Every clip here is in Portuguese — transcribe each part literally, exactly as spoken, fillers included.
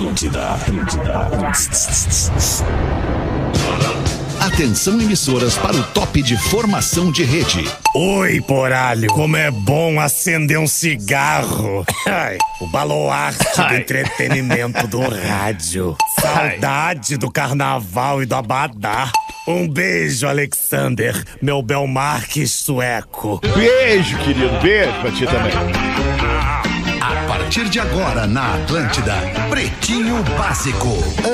Atlântida, Atlântida, Atlântida. Atenção, emissoras, para o top de formação de rede. Oi, poralho, como é bom acender um cigarro. Ai. O baluarte do entretenimento do rádio. Ai. Saudade do carnaval e do abadá. Um beijo, Alexander, meu Belmarques sueco. Beijo, querido, beijo pra ti também. A partir de agora, na Atlântida, Pretinho Básico,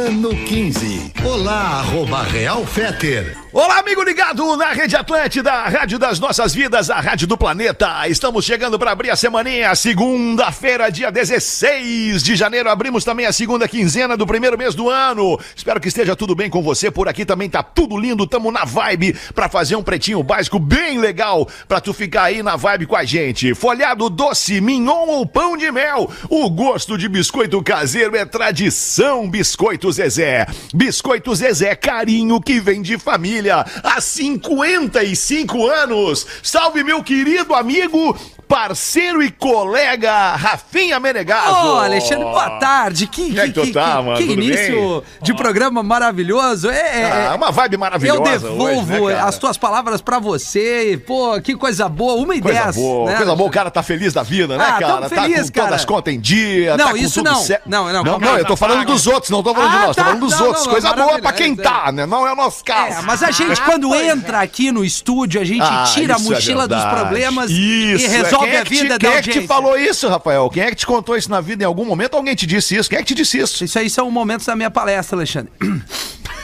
ano quinze. Olá, arroba Real Fetter. Olá, amigo ligado na Rede Atlântida, a rádio das nossas vidas, a rádio do planeta. Estamos chegando para abrir a semaninha, segunda-feira, dia dezesseis de janeiro. Abrimos também a segunda quinzena do primeiro mês do ano. Espero que esteja tudo bem com você. Por aqui também tá tudo lindo. Tamo na vibe para fazer um Pretinho Básico bem legal para tu ficar aí na vibe com a gente. Folhado doce, mignon ou pão de mel, o gosto de biscoito caseiro é tradição. Biscoito Zezé, Biscoito Zezé, carinho que vem de família há cinquenta e cinco anos. Salve, meu querido amigo, parceiro e colega Rafinha Menegasso. Ô, Alexandre, boa tarde. Que, que, é que, que, tá, que, que início bem? De programa maravilhoso. É, é ah, uma vibe maravilhosa. Eu devolvo hoje, né, as tuas palavras pra você. Pô, que coisa boa. Uma e coisa dez. Boa, né? Coisa boa, o cara tá feliz da vida, né, ah, cara? Tá feliz, com cara. Todas as contas em dia. Não, tá com isso tudo não. Ce... não. Não, não. Não, eu tô falando dos outros, não tô falando ah, de nós. Tá, tô falando dos não, outros. Não, coisa boa pra quem é, tá, né? Não é o nosso caso. É, mas a gente, quando entra aqui no estúdio, a gente tira a mochila dos problemas e resolve. Quem é, que te, quem é que te falou isso, Rafael? Quem é que te contou isso na vida em algum momento? Alguém te disse isso? Quem é que te disse isso? Isso aí são momentos da minha palestra, Alexandre.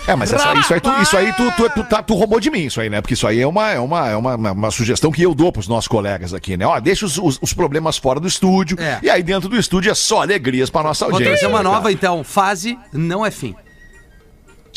É, mas essa, isso aí, tu, isso aí tu, tu, tu, tu, tu roubou de mim, isso aí, né? Porque isso aí é uma, é uma, é uma, uma sugestão que eu dou pros nossos colegas aqui, né? Ó, deixa os, os, os problemas fora do estúdio, é. E aí dentro do estúdio é só alegrias pra nossa audiência. Vou trazer uma nova, cara. Então. Fase não é fim.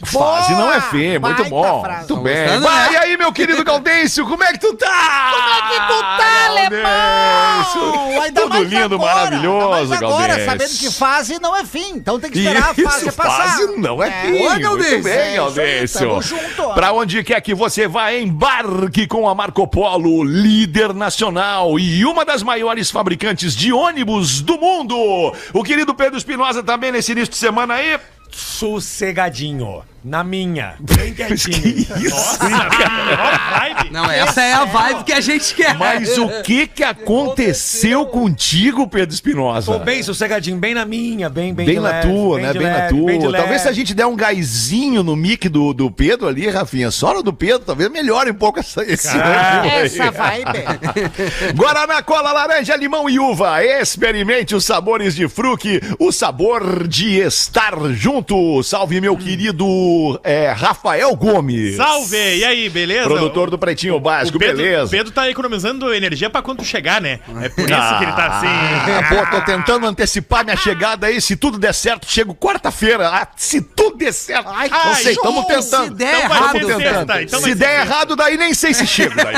Fase boa! Não é fim, muito baita bom. Frase. Muito bem. Gostando, vai, né? E aí, meu querido Gaudêncio, como é que tu tá? Como é que tu tá, Gaudêncio? Tudo lindo, agora, maravilhoso, Gaudêncio. Agora, sabendo que fase não é fim, então tem que esperar isso, a fase passar. Fase não é, é. fim. Boa, Gaudêncio. Muito bem, Gaudêncio. Junto, pra onde quer que você vá, embarque com a Marcopolo, líder nacional e uma das maiores fabricantes de ônibus do mundo. O querido Pedro Espinosa também nesse início de semana aí. Sossegadinho. Na minha. Bem quietinho. Que isso? Nossa, vibe. Não, essa é a vibe que a gente quer. Mas o que que aconteceu, aconteceu. contigo, Pedro Espinosa? Tô bem sossegadinho, bem na minha, bem, bem, bem de na leve, tua, bem né? De bem de leve, na tua. Bem talvez leve. Se a gente der um gaizinho no mic do, do Pedro ali, Rafinha, só no do Pedro, talvez melhore um pouco essa, esse ah, essa vibe. Guaraná, cola, laranja, limão e uva. Experimente os sabores de fruque, o sabor de estar junto. Salve, meu hum. querido É, Rafael Gomes. Salve, e aí, beleza? Produtor do Pretinho o, Básico, o Pedro, beleza. O Pedro tá economizando energia pra quando tu chegar, né? É por ah, isso que ele tá assim. Ah, pô, tô tentando antecipar minha chegada aí. Se tudo der certo, chego quarta-feira. Ah, se tudo der certo. Ai, não ai, sei, estamos tentando. Se der então errado, tentando. Sexta, então se der sexta. Errado, daí nem sei se chego. Daí.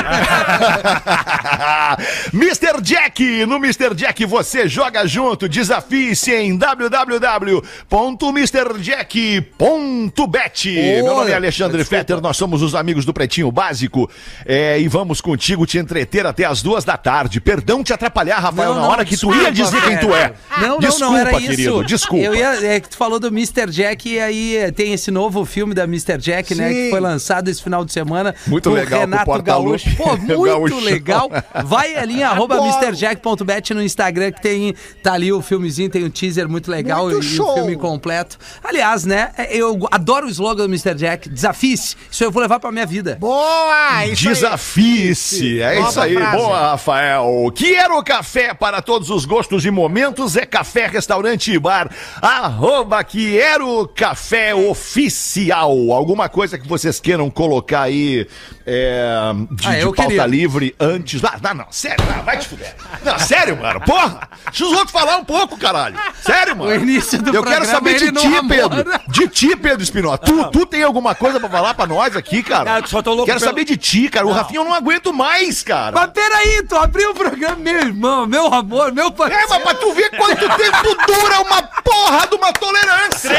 mister Jack, no mister Jack você joga junto. Desafie-se em w w w ponto mister jack ponto b r. Oi. Meu nome é Alexandre Fetter, nós somos os amigos do Pretinho Básico é, e vamos contigo te entreter até as duas da tarde. Perdão te atrapalhar, Rafael, não, não, na hora desculpa, que tu ia dizer quem tu é. Não, desculpa, não, não era querido, isso. Desculpa. Eu ia, é que tu falou do mister Jack e aí tem esse novo filme da mister Jack, sim, né, que foi lançado esse final de semana. Muito legal, Renato Gaúcho. Pô, muito legal. Vai ali em arroba mister jack ponto bet no Instagram que tem, tá ali o filmezinho, tem um teaser muito legal muito e, e o filme completo. Aliás, né, eu adoro o slogan do mister Jack, desafie-se, isso eu vou levar pra minha vida. Boa! Desafie-se, é isso aí, boa, Rafael. Quiero Café para todos os gostos e momentos, é café, restaurante e bar, arroba Quiero Café Oficial. Alguma coisa que vocês queiram colocar aí é, de, ah, de pauta queria. Livre antes, ah, não, não, sério, não, vai te fuder. Não, sério, mano, porra, deixa os outros falar um pouco, caralho, sério, mano. O início do eu quero saber de ti, Pedro, de ti, Pedro Espinosa. Tu, tu tem alguma coisa pra falar pra nós aqui, cara? Cara, eu só tô louco. Quero pelo... saber de ti, cara. O não. Rafinha eu não aguento mais, cara. Mas peraí, tu abriu o programa, meu irmão, meu amor, meu parceiro. É, mas pra tu ver quanto tempo dura uma porra de uma tolerância.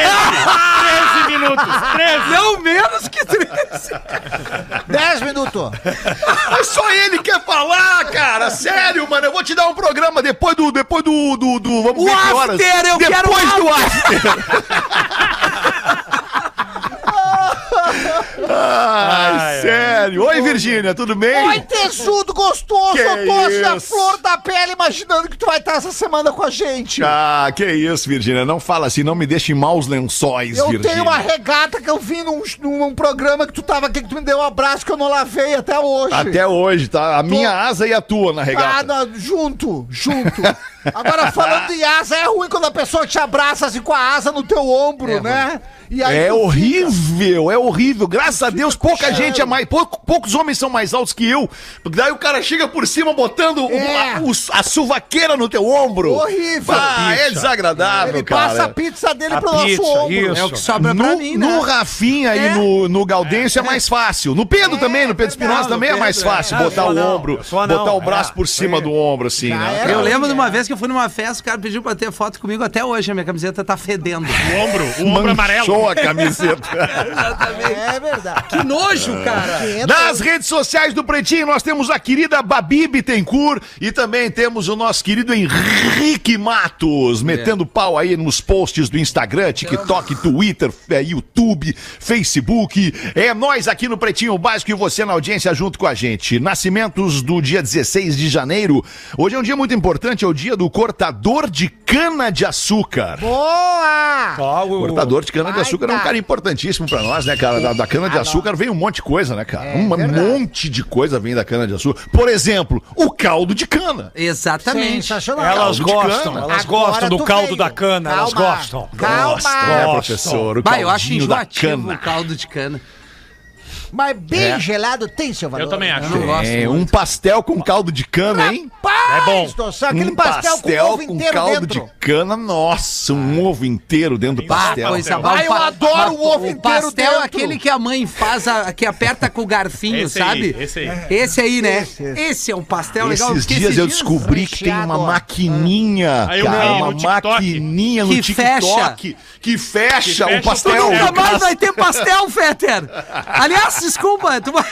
treze minutos. treze. Não menos que treze. dez minutos. Mas só ele quer falar, cara. Sério, mano. Eu vou te dar um programa depois do, depois do, do... do vamos o ver after, que horas. Eu depois quero depois do after. Ai, ai, sério. Oi, Virgínia, tudo bem? Oi, tesudo gostoso. Que eu tô isso? a flor da pele imaginando que tu vai estar essa semana com a gente. Ah, que isso, Virgínia. Não fala assim, não me deixe em maus lençóis, Virgínia. Eu Virgínia. tenho uma regata que eu vi num, num programa que tu tava aqui, que tu me deu um abraço que eu não lavei até hoje. Até hoje, tá? A tô... minha asa e a tua na regata. Ah, não, junto, junto. Agora, falando de asa, é ruim quando a pessoa te abraça assim com a asa no teu ombro, é né? Ruim. E aí é horrível, fica... é horrível. Graças a Deus, pouca cheiro. gente é mais. Pouco, poucos homens são mais altos que eu. Daí o cara chega por cima botando é. o, a, a suvaqueira no teu ombro. Horrível. Ah, é desagradável, Ele cara. Ele passa a pizza dele a pro pizza, nosso ombro. Isso. É o que sobra no, pra mim, né? No Rafinha é. e no, no Gaudêncio é. é mais fácil. No Pedro é. também, no Pedro Espinosa é. também é mais fácil é. botar não, o ombro, botar o braço é. por cima é. do ombro, assim, né? Eu lembro de uma vez que eu fui numa festa, o cara pediu pra ter foto comigo até hoje. A minha camiseta tá fedendo. O ombro, o ombro amarelo. A camiseta. É verdade. Que nojo, cara. Que Nas redes sociais do Pretinho, nós temos a querida Babi Bittencourt e também temos o nosso querido Henrique Matos, é. metendo pau aí nos posts do Instagram, TikTok, Twitter, YouTube, Facebook. É nós aqui no Pretinho Básico e você na audiência junto com a gente. Nascimentos do dia dezesseis de janeiro. Hoje é um dia muito importante, é o dia do cortador de cana-de-açúcar. Boa! Cortador de cana-de-açúcar. Açúcar é um cara importantíssimo pra nós, né, cara? Da, da cana-de-açúcar vem um monte de coisa, né, cara? É, um verdade. monte de coisa vem da cana-de-açúcar. Por exemplo, o caldo de cana. Exatamente. Elas gostam, elas gostam do caldo veio. da cana, Calma. elas gostam. Calma. Gostam, né, professor? O Vai, eu acho enjoativo o caldo de cana. Mas bem é. gelado tem seu valor. Eu também acho. Eu não gosto é, um pastel com caldo de cana, Rapaz, hein? É bom. Doçado, aquele um pastel, pastel com, ovo com caldo dentro. de cana, nossa, um ovo inteiro dentro do pastel. pastel. Ah, eu adoro o ovo inteiro. O pastel dentro. é aquele que a mãe faz, a, que aperta com o garfinho, esse sabe? Aí, esse aí. Esse aí, né? Esse, esse. esse é um pastel Esses legal. Esses dias eu descobri recheado, que tem uma maquininha, ah, cara, aí, uma maquininha no TikTok que fecha o pastel. Tu nunca mais vai ter pastel, Fetter. Aliás, desculpa, tu vai...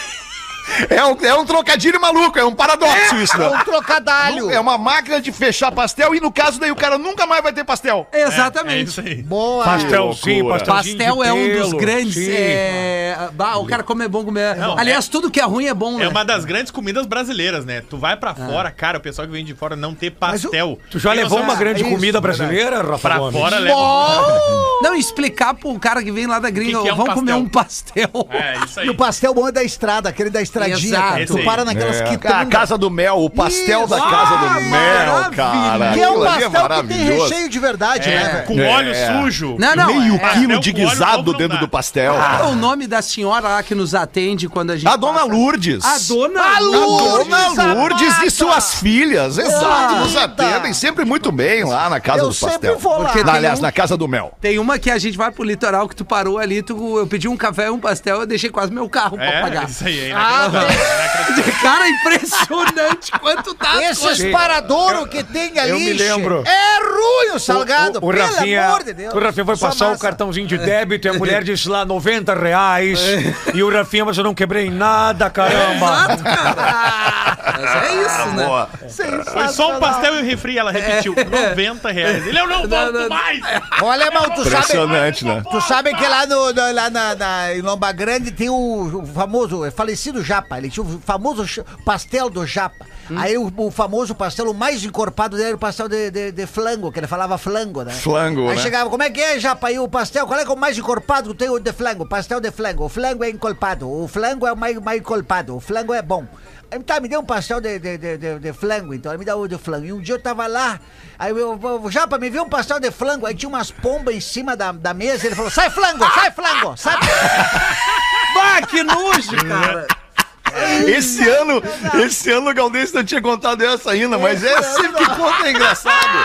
É um, é um trocadilho maluco, é um paradoxo é, isso, né? É um trocadalho. É uma máquina de fechar pastel e, no caso, daí o cara nunca mais vai ter pastel. É, exatamente. É isso aí. Boa. Pastel, sim, pastel é um dos grandes... É... Bah, o cara come é bom comer. Não, Aliás, é... tudo que é ruim é bom, né? É uma das grandes comidas brasileiras, né? Tu vai pra fora, ah. cara, o pessoal que vem de fora não ter pastel. O... Tu já Tem levou uma grande é comida brasileira, Rafa Pra Gomes. fora, leva. Oh! Não, explicar pro cara que vem lá da gringa, que que é um vamos pastel? comer um pastel. É, isso aí. E o pastel bom é da estrada, aquele da estrada. Exato. Tu para naquelas é. quitandas. A Casa do Mel, o pastel Isso. da Casa ah, do Mel, cara. Que é um pastel é que tem recheio de verdade, é. né? Com é. óleo sujo. Não, não, meio é. quilo é. de guisado dentro do pastel. Ah. Ah. O nome da senhora lá que nos atende quando a gente... A Dona Lourdes. A Dona a Lourdes. A Dona Lourdes e suas filhas. Exato, ah, nos atendem sempre muito bem lá na Casa eu do Pastel. Vou lá. Na, aliás, um... na Casa do Mel. Tem uma que a gente vai pro litoral que tu parou ali, tu... eu pedi um café e um pastel, eu deixei quase meu carro pra pagar. Isso aí, ah, cara, impressionante quanto tá. Esse esparadouro que tem ali. Eu me lembro. É ruim o salgado, o, o, o pelo Rafinha, amor de Deus. O Rafinha foi Só passar massa. o cartãozinho de débito e a mulher disse lá noventa reais. É. E o Rafinha, mas eu não quebrei nada, caramba. Exato, cara. Mas é isso, né? Foi só um pastel e um refri, ela repetiu. É. noventa reais. Ele, eu não volto mais. Olha, mal, tu sabe. Impressionante, né? Tu sabe que lá, no, lá na, na, em Lomba Grande tem o, o famoso, falecido Japa, ele tinha o famoso pastel do Japa. Hum. Aí o, o famoso pastel, o mais encorpado dele era o pastel de, de, de flango, que ele falava flango, né? Flango, Aí né? chegava, como é que é, Japa? E o pastel, qual é que é o mais encorpado que tem o de flango? Pastel de flango. O flango é encorpado, o flango é o mais, mais encorpado, o flango é bom. Aí, tá, me deu um pastel de, de, de, de, de flango, então, ele me deu o de flango. E um dia eu tava lá, aí eu, eu Japa, me viu um pastel de flango, aí tinha umas pombas em cima da, da mesa, ele falou, sai flango, sai flango, sai flango. Bah, que nojo, cara. Esse ano, esse ano o Gaudêncio não tinha contado essa ainda, mas é sempre que conta é engraçado.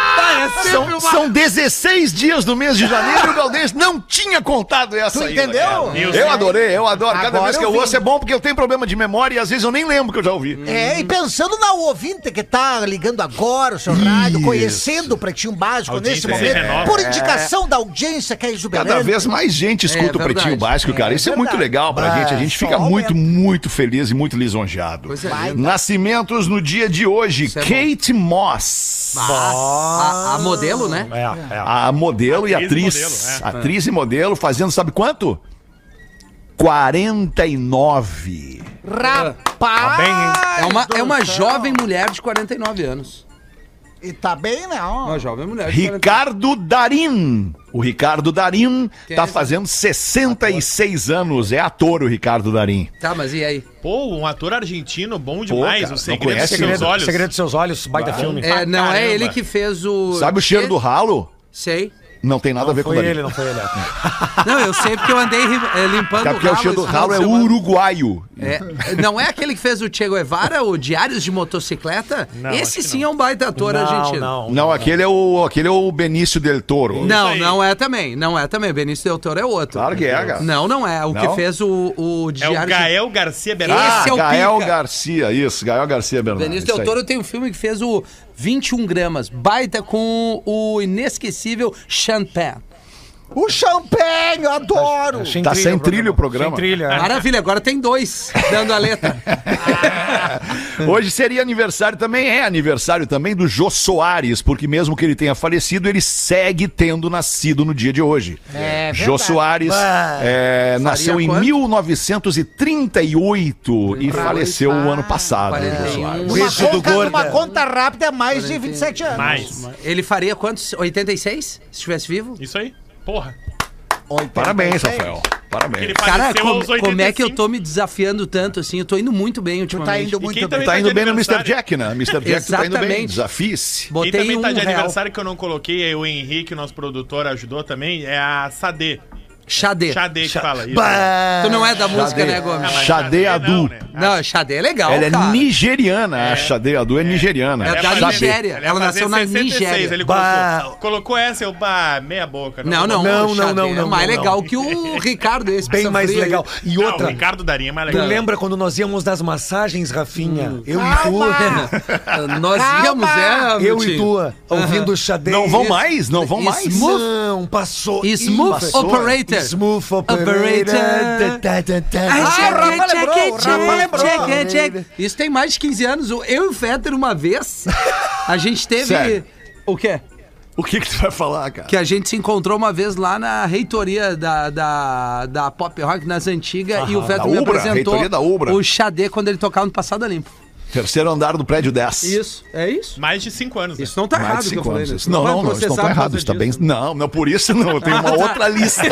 É são, uma... são dezesseis dias do mês de janeiro e o Gaudêncio não tinha contado essa tu ainda. Entendeu? Cara. Eu adorei, eu adoro. Agora Cada vez que eu, eu ouço é bom porque eu tenho problema de memória e às vezes eu nem lembro que eu já ouvi. É, e pensando na ouvinte que tá ligando agora o seu rádio, Isso. conhecendo o Pretinho Básico nesse momento, é. por indicação da audiência que é exuberante. Cada vez mais gente escuta é, o Pretinho Básico, cara. É, Isso é, é muito legal pra Mas gente. A gente fica muito, muito feliz e muito muito lisonjeado. Pois é, nascimentos no dia de hoje. Isso Kate é Moss. Ah, a, a modelo, né? É, é. A modelo atriz e atriz. E modelo, é. Atriz e modelo, fazendo sabe quanto? quarenta e nove. Rapaz! Tá bem, hein? É uma, é uma jovem mulher de quarenta e nove anos. E tá bem, não? Uma jovem mulher. Ricardo Darín. O Ricardo Darín Quem tá é fazendo sessenta e seis anos. É ator o Ricardo Darín. Tá, mas e aí? Pô, um ator argentino bom demais. Pô, cara, o Segredo de Seus Segredo, Olhos. O Segredo de Seus Olhos, baita filme. É, não Caramba. É ele que fez o... Sabe o Cheiro do Ralo? Sei. Não tem nada não, a ver com ele. Ele, não foi ele, não foi ele. Não, eu sei porque eu andei limpando é o ralo. Porque o Cheiro do Ralo é uruguaio. É, não é aquele que fez o Che Guevara, o Diários de Motocicleta? Não, esse sim não. É um baita ator não, argentino. Não, não, não, não. Aquele, é o, aquele é o Benicio del Toro. Não, não é também. Não é também. Benicio del Toro é outro. Claro que é, cara. Não, não é. O não? que fez o, o Diário... É o Gael García Bernal. Ah, é o Gael Pica. Garcia, isso. Gael Garcia Bernal. Benicio del Toro tem um filme que fez o... vinte e um gramas, baita com o inesquecível Sean Penn. O Sean Penn, eu adoro! Tá, tá, tá sem trilho o programa. Trilha, é. Maravilha, agora tem dois, dando a letra. Hoje seria aniversário também, é aniversário também do Jô Soares, porque mesmo que ele tenha falecido, ele segue tendo nascido no dia de hoje. É, Jô verdade. Soares é, nasceu em quanto? mil novecentos e trinta e oito e pra faleceu o ano passado. O Jô Soares. Uma conta rápida é mais de vinte e sete anos. Mais. Ele faria quantos? oitenta e seis? Se estivesse vivo? Isso aí. Porra. oitenta e seis. Parabéns, Rafael. Parabéns. Cara, como, como é que eu tô me desafiando tanto assim? Eu tô indo muito bem ultimamente. Tu tá indo muito bem. Tá indo bem no mister Jack, né? mister Jack, exatamente. Tu tá indo bem. Desafie-se. Quem também um tá de real. Aniversário que eu não coloquei, é o Henrique, nosso produtor, ajudou também, é a Sade. Sade. Sade que Chade. Fala isso. Bah. Tu não é da Chade. Música, né, Gomes? Ah, Sade Adu. Não, Sade é legal, Ela cara. é nigeriana, é. A Sade Adu é, é nigeriana. É da Nigéria. Ela, Ela nasceu na sessenta e seis, Nigéria. Ele colocou, colocou essa, eu, bah, meia boca. Não, não, não, não, não, não, não. É mais não, legal não. que o Ricardo, esse. Bem mais frio. Legal. E outra... Não, o Ricardo Darín é mais legal. Tu lembra quando nós íamos nas massagens, Rafinha? Hum. Eu Calma. e tu. Nós íamos, é, Eu e tu, ouvindo Sade. Não vão mais? Não vão mais? Não, passou. Smooth Operator. Smooth Operator. Isso tem mais de quinze anos. Eu e o Fetter, uma vez, a gente teve... Sério? O quê? O que que tu vai falar, cara? Que a gente se encontrou uma vez lá na reitoria da, da, da Pop Rock, nas antigas, ah, e o Fetter me Ubra, apresentou da Ubra. O Xadê quando ele tocava no Passada Limpo. Terceiro andar do prédio dez. Isso, é isso. Mais de cinco anos. Né? Isso não tá Mais errado, de cinco que eu falei, anos. Né? Não, não, não, isso não tá errado. Isso tá bem... Não, não, por isso não. Eu tenho uma outra lista.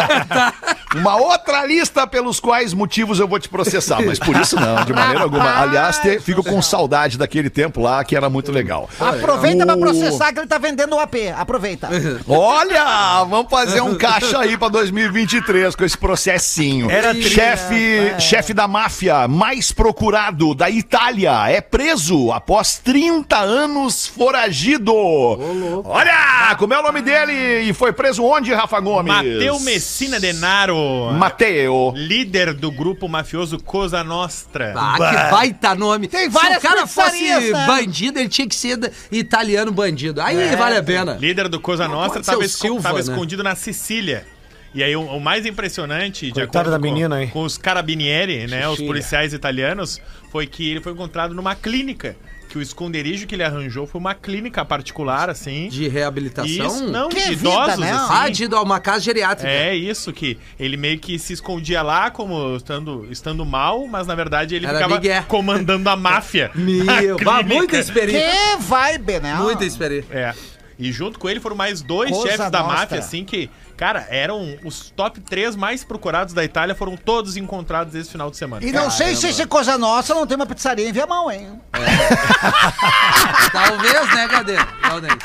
Uma outra lista pelos quais motivos eu vou te processar, mas por isso não, de maneira alguma. Aliás, te, fico com saudade daquele tempo lá, que era muito legal. Aproveita o... pra processar que ele tá vendendo o A P, aproveita. Olha, vamos fazer um caixa aí pra dois mil e vinte e três com esse processinho. Era chefe, é. chefe da máfia mais procurado da Itália é preso após trinta anos foragido. Ô, olha, como é o nome dele? E foi preso onde, Rafa Gomes? Matteo Messina Denaro. Matteo, líder do grupo mafioso Cosa Nostra. Ah, que baita nome. Tem várias. Se o cara fosse né? bandido, ele tinha que ser italiano bandido. Aí é, vale a pena. Líder do Cosa Nostra estava esco né? escondido na Sicília. E aí o, o mais impressionante, Coitado de acordo da menina, com, hein? com os carabinieri, né, os policiais italianos, foi que ele foi encontrado numa clínica. Que o esconderijo que ele arranjou foi uma clínica particular, assim. De reabilitação? Isso, não, que de vida, idosos, né? assim. Ah, de uma casa geriátrica. É isso, que ele meio que se escondia lá como estando, estando mal, mas na verdade ele Era ficava Miguel. comandando a máfia. Meu, muita experiência. Que vibe, né? Muita experiência. É. E junto com ele foram mais dois Cosa chefes da Nostra. máfia, assim, que, cara, eram os top três mais procurados da Itália, foram todos encontrados esse final de semana. E não Caramba. sei se esse Cosa Nostra não tem uma pizzaria em Viamão, hein? É. Talvez, né, Gaudêncio? Gaudêncio.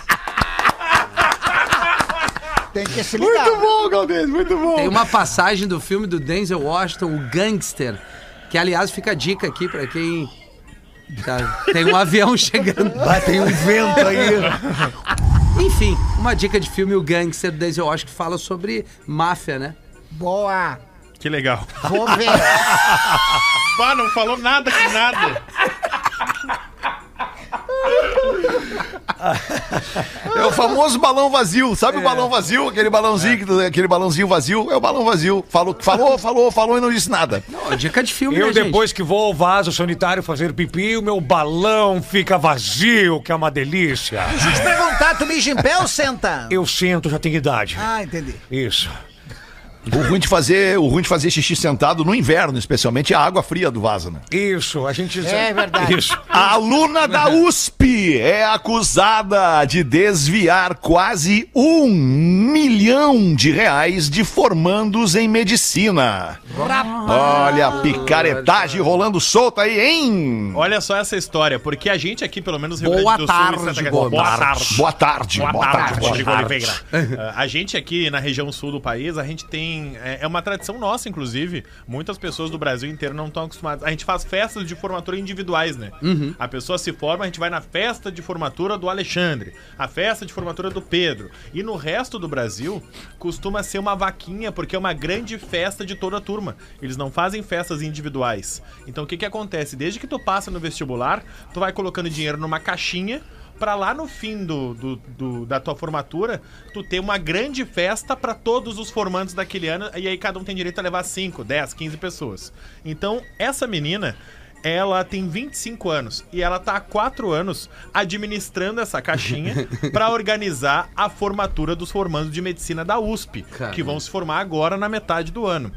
Tem que se ligar. Muito bom, Gaudêncio, muito bom. Tem uma passagem do filme do Denzel Washington, O Gangster, que, aliás, fica a dica aqui pra quem... Tá, tem um avião chegando. Ah, tem um vento aí. Enfim, uma dica de filme, o Gangster, do Denzel Washington, que fala sobre máfia, né? Boa! Que legal. Vou ver. Pá, não falou nada com nada. É o famoso balão vazio. Sabe é. o balão vazio? Aquele balãozinho, é. aquele balãozinho vazio. É o balão vazio. Falou, falou, falou, falou e não disse nada. Não, dica de filme, Eu, né, depois gente? que vou ao vaso sanitário fazer pipi, o meu balão fica vazio, que é uma delícia. Deixa eu te perguntar, tu mija em pé ou senta? Eu sento, já tenho idade. Ah, entendi. Isso. O ruim de fazer, o ruim de fazer xixi sentado no inverno, especialmente, é a água fria do vaso, né? Isso, a gente... É verdade. Isso. A aluna da U S P é acusada de desviar quase um milhão de reais de formandos em medicina. Bravo. Olha a picaretagem rolando solta aí, hein? Olha só essa história, porque a gente aqui, pelo menos, Rio Grande do Sul, Santa Catarina... Boa tarde. Boa tarde. Boa tarde, Rodrigo Oliveira. A gente aqui na região sul do país, a gente tem... É uma tradição nossa, inclusive. Muitas pessoas do Brasil inteiro não estão acostumadas. A gente faz festas de formatura individuais, né? Uhum. A pessoa se forma, a gente vai na festa de formatura do Alexandre, a festa de formatura do Pedro. E no resto do Brasil, costuma ser uma vaquinha, porque é uma grande festa de toda a turma. Eles não fazem festas individuais. Então o que que acontece? Desde que tu passa no vestibular, tu vai colocando dinheiro numa caixinha pra lá no fim do, do, do, da tua formatura, tu tem uma grande festa pra todos os formandos daquele ano, e aí cada um tem direito a levar cinco, dez, quinze pessoas. Então, essa menina, ela tem vinte e cinco anos e ela tá há quatro anos administrando essa caixinha pra organizar a formatura dos formandos de medicina da U S P, Caramba. que vão se formar agora na metade do ano.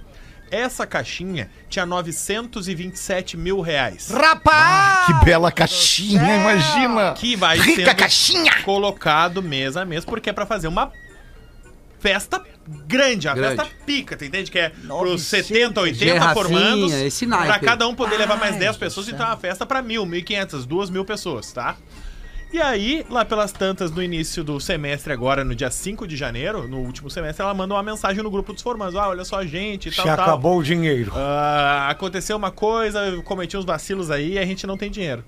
Essa caixinha tinha novecentos e vinte e sete mil reais. Rapaz! Ah, que bela caixinha, imagina! Que vai Rica sendo caixinha. colocado mês a mês, porque é pra fazer uma festa grande, uma grande. festa pica, tu entende? Que é pros setenta, oitenta formandos, pra cada um poder levar mais dez pessoas, então é uma festa pra mil, mil e quinhentas, duas mil pessoas, tá? E aí, lá pelas tantas, no início do semestre agora, no dia cinco de janeiro, no último semestre, ela manda uma mensagem no grupo dos formandos. Ah, olha só, gente, tal, Já tal. acabou o dinheiro. Ah, aconteceu uma coisa, cometi uns vacilos aí e a gente não tem dinheiro.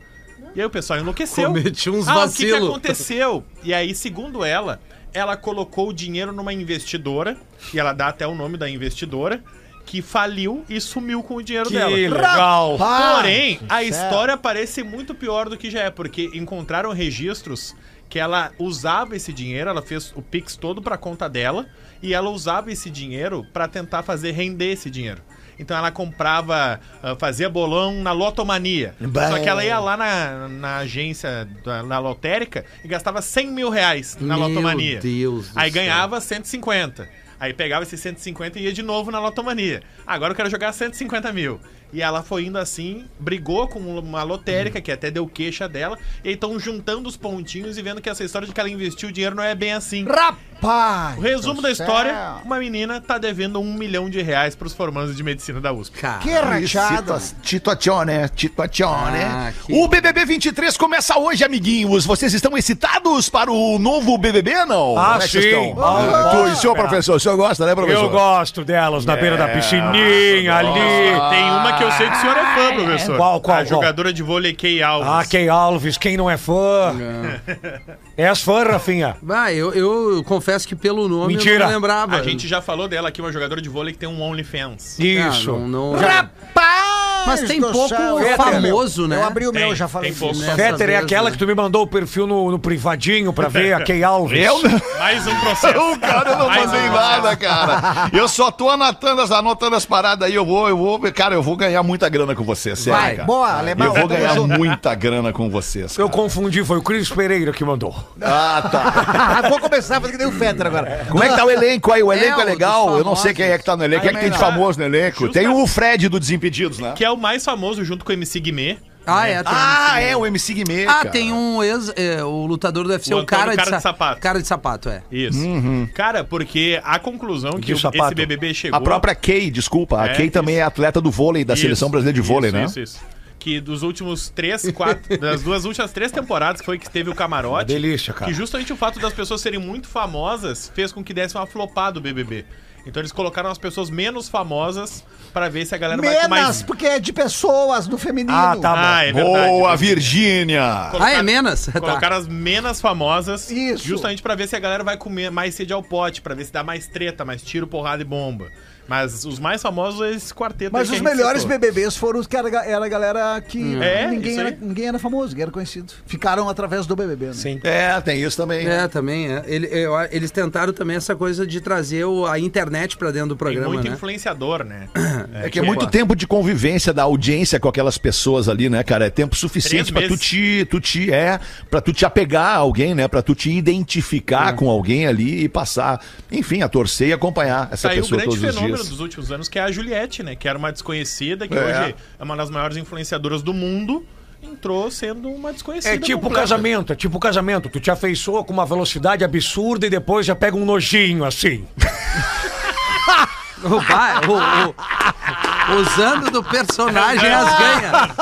E aí o pessoal enlouqueceu. Cometi uns vacilos. Ah, o que, que aconteceu? E aí, segundo ela, ela colocou o dinheiro numa investidora, e ela dá até o nome da investidora, que faliu e sumiu com o dinheiro que dela. Que legal! Porém, a história parece muito pior do que já é, porque encontraram registros que ela usava esse dinheiro, ela fez o Pix todo pra conta dela, e ela usava esse dinheiro pra tentar fazer render esse dinheiro. Então ela comprava, fazia bolão na lotomania. Bem... Só que ela ia lá na, na agência, da, na lotérica, e gastava cem mil reais na Meu lotomania. Meu Deus Aí ganhava céu. cento e cinquenta. Aí pegava esses cento e cinquenta e ia de novo na lotomania. Agora eu quero jogar cento e cinquenta mil. E ela foi indo assim, brigou com uma lotérica, que até deu queixa dela. E estão juntando os pontinhos e vendo que essa história de que ela investiu o dinheiro não é bem assim. Rapaz! O resumo da história, céu. uma menina tá devendo um milhão de reais pros formandos de medicina da U S P. Cara, que rachado! Situazione, situazione. Ah, que... O B B B vinte e três começa hoje, amiguinhos. Vocês estão excitados para o novo B B B, não? Ah, não é sim! Ah, ah, tu, senhor professor, o senhor gosta, né, professor? Eu gosto delas, na é, beira da piscininha, ali. Gosta. Tem uma que eu sei que o senhor é fã, professor. Qual, qual, A qual? jogadora de vôlei, Key Alves. Ah, Key Alves, quem não é fã? Não. És fã, Rafinha? Vai, eu, eu confesso que pelo nome Mentira. eu não lembrava. A gente já falou dela aqui, uma jogadora de vôlei que tem um OnlyFans. Isso. Ah, não, não... Rapaz! Mas tem pouco Féter, famoso, né? Eu abri o tem, meu, já falei. Féter é aquela que tu me mandou o perfil no, no privadinho pra ver, a Key Alves. Eu não... Mais um processo. O cara, eu não Mais mandei um nada, cara. Eu só tô anotando as, anotando as paradas aí. Eu vou, eu vou, cara, eu vou ganhar muita grana com você, sério. Vai, cara. boa, alemão. Eu vou ganhar muita grana com vocês, cara. Eu confundi, foi o Cris Pereira que mandou. Ah, tá. Vou começar a fazer que nem o Féter agora. Como é que tá o elenco aí? O elenco é, é legal? Eu não sei quem é que tá no elenco. Quem é que tem de famoso no elenco? Justa. Tem o Fred do Desimpedidos, né? Que é o mais famoso junto com o M C Guimê. Ah, é, tem ah, um é o M C Guimê. Ah, cara. tem um ex, é, o lutador do U F C, o, o cara, cara de, de sapato. Cara de sapato, é. Isso. Uhum. Cara, porque a conclusão de que sapato. esse B B B chegou... A própria Kay, desculpa, é, a Kay isso. também é atleta do vôlei, da isso. seleção brasileira de vôlei, isso, né? Isso, isso. Que dos últimos três, quatro... das duas últimas três temporadas foi que teve o camarote. Delícia, cara. Que justamente o fato das pessoas serem muito famosas fez com que desse uma flopada do B B B. Então eles colocaram as pessoas menos famosas pra ver se a galera menos, vai com mais... Menos, porque é de pessoas, do feminino. Ah, tá bom. Ah, é verdade. Boa, Virgínia! Ah, é menos? Colocaram as menos famosas. Isso. Justamente pra ver se a galera vai comer mais sede ao pote, pra ver se dá mais treta, mais tiro, porrada e bomba. Mas os mais famosos é esse quarteto. Mas os melhores citou. B B Bs foram os que era, era a galera que hum. é, ninguém, era, ninguém era famoso, ninguém era conhecido. Ficaram através do B B B, né? Sim. É, tem isso também. É, também. É. Ele, eu, eles tentaram também essa coisa de trazer o, a internet pra dentro do programa, tem muito né? influenciador, né? É, é que é muito pô. tempo de convivência da audiência com aquelas pessoas ali, né, cara? É tempo suficiente pra tu te, tu te... É, pra tu te apegar a alguém, né? Pra tu te identificar é. com alguém ali e passar, enfim, a torcer e acompanhar essa Saiu pessoa todos os fenômeno. dias. Dos últimos anos, que é a Juliette, né? Que era uma desconhecida, que é. hoje é uma das maiores influenciadoras do mundo. Entrou sendo uma desconhecida. É tipo completa. casamento, é tipo casamento. Tu te afeiçoa com uma velocidade absurda e depois já pega um nojinho, assim. O pai, o... o... Usando do personagem as ganhas.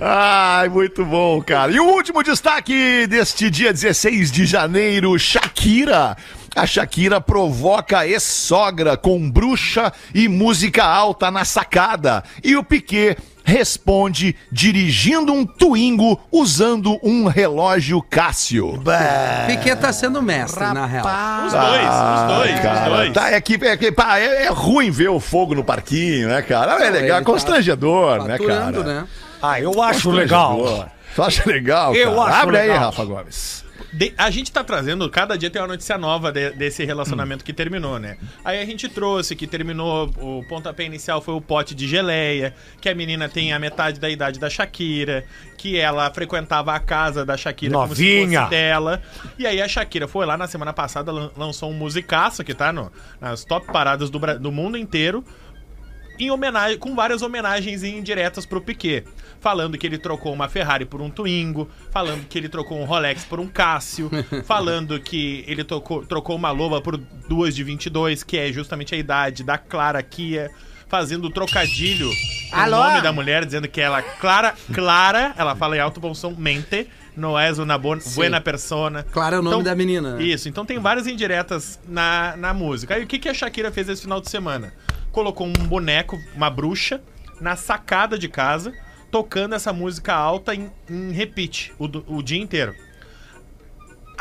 Ai, muito bom, cara. E o último destaque deste dia dezesseis de janeiro, Shakira. A Shakira provoca ex-sogra com bruxa e música alta na sacada. E o Piqué responde dirigindo um Twingo usando um relógio Casio. Bah. Piqué tá sendo mestre, Rapaz. na real. Os dois, ah, os dois, cara, os dois. Tá, é, que, é, que, pá, é, é ruim ver o fogo no parquinho, né, cara? Não, é legal, é constrangedor, tá né, cara? Né? Ah, eu acho legal. Tu acha legal, eu cara? Acho Abre legal. aí, Rafa Gomes. De, a gente tá trazendo, cada dia tem uma notícia nova de, desse relacionamento que terminou, né? Aí a gente trouxe que terminou, o pontapé inicial foi o pote de geleia, que a menina tem a metade da idade da Shakira, que ela frequentava a casa da Shakira Novinha. como se fosse dela. E aí a Shakira foi lá na semana passada, lançou um musicaço que tá no, nas top paradas do, do mundo inteiro, em homenagem, com várias homenagens indiretas pro Piqué. Falando que ele trocou uma Ferrari por um Twingo, falando que ele trocou um Rolex por um Casio, falando que ele trocou, trocou uma loba por duas de vinte e dois, que é justamente a idade da Clara Chía, fazendo trocadilho com o nome da mulher, dizendo que ela Clara, Clara, ela fala em alto bom som, mente, não é uma boa buena persona. Clara é o nome então, da menina. Né? Isso, então tem várias indiretas na, na música. Aí o que, que a Shakira fez esse final de semana? Colocou um boneco, uma bruxa, na sacada de casa, tocando essa música alta em, em repeat o, o dia inteiro.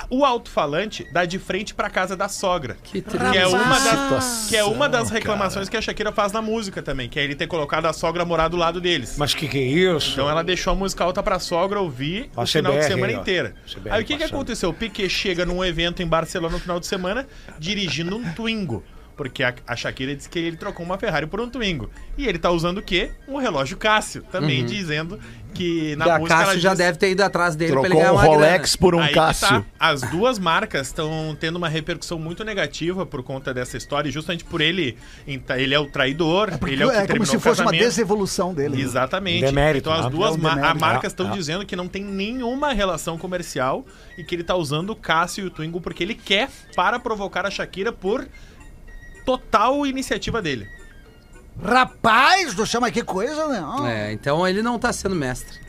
O alto-falante dá de frente pra casa da sogra. Que, que, é, uma das, situação, que é uma das reclamações cara. que a Shakira faz na música também, que é ele ter colocado a sogra morar do lado deles. Mas que que é isso? Então ela deixou a música alta pra sogra ouvir o final de semana inteira. Aí o que que aconteceu? O Piqué chega num evento em Barcelona no final de semana dirigindo um Twingo. Porque a, a Shakira disse que ele trocou uma Ferrari por um Twingo. E ele tá usando o quê? Um relógio Casio. Também uhum. dizendo que na da música... Casio ela já diz... deve ter ido atrás dele trocou pra ele ganhar uma Rolex grana. por um Aí Casio. Tá. As duas marcas estão tendo uma repercussão muito negativa por conta dessa história. E justamente por ele... Ele é o traidor. É, ele é o que é terminou como se fosse casamento. uma desevolução dele. Exatamente. Demérito, então as duas é um ma marcas estão ah, ah. dizendo que não tem nenhuma relação comercial. E que ele tá usando o Casio e o Twingo porque ele quer para provocar a Shakira por... total iniciativa dele. Rapaz do chama que coisa, né? Oh. É, então ele não tá sendo mestre.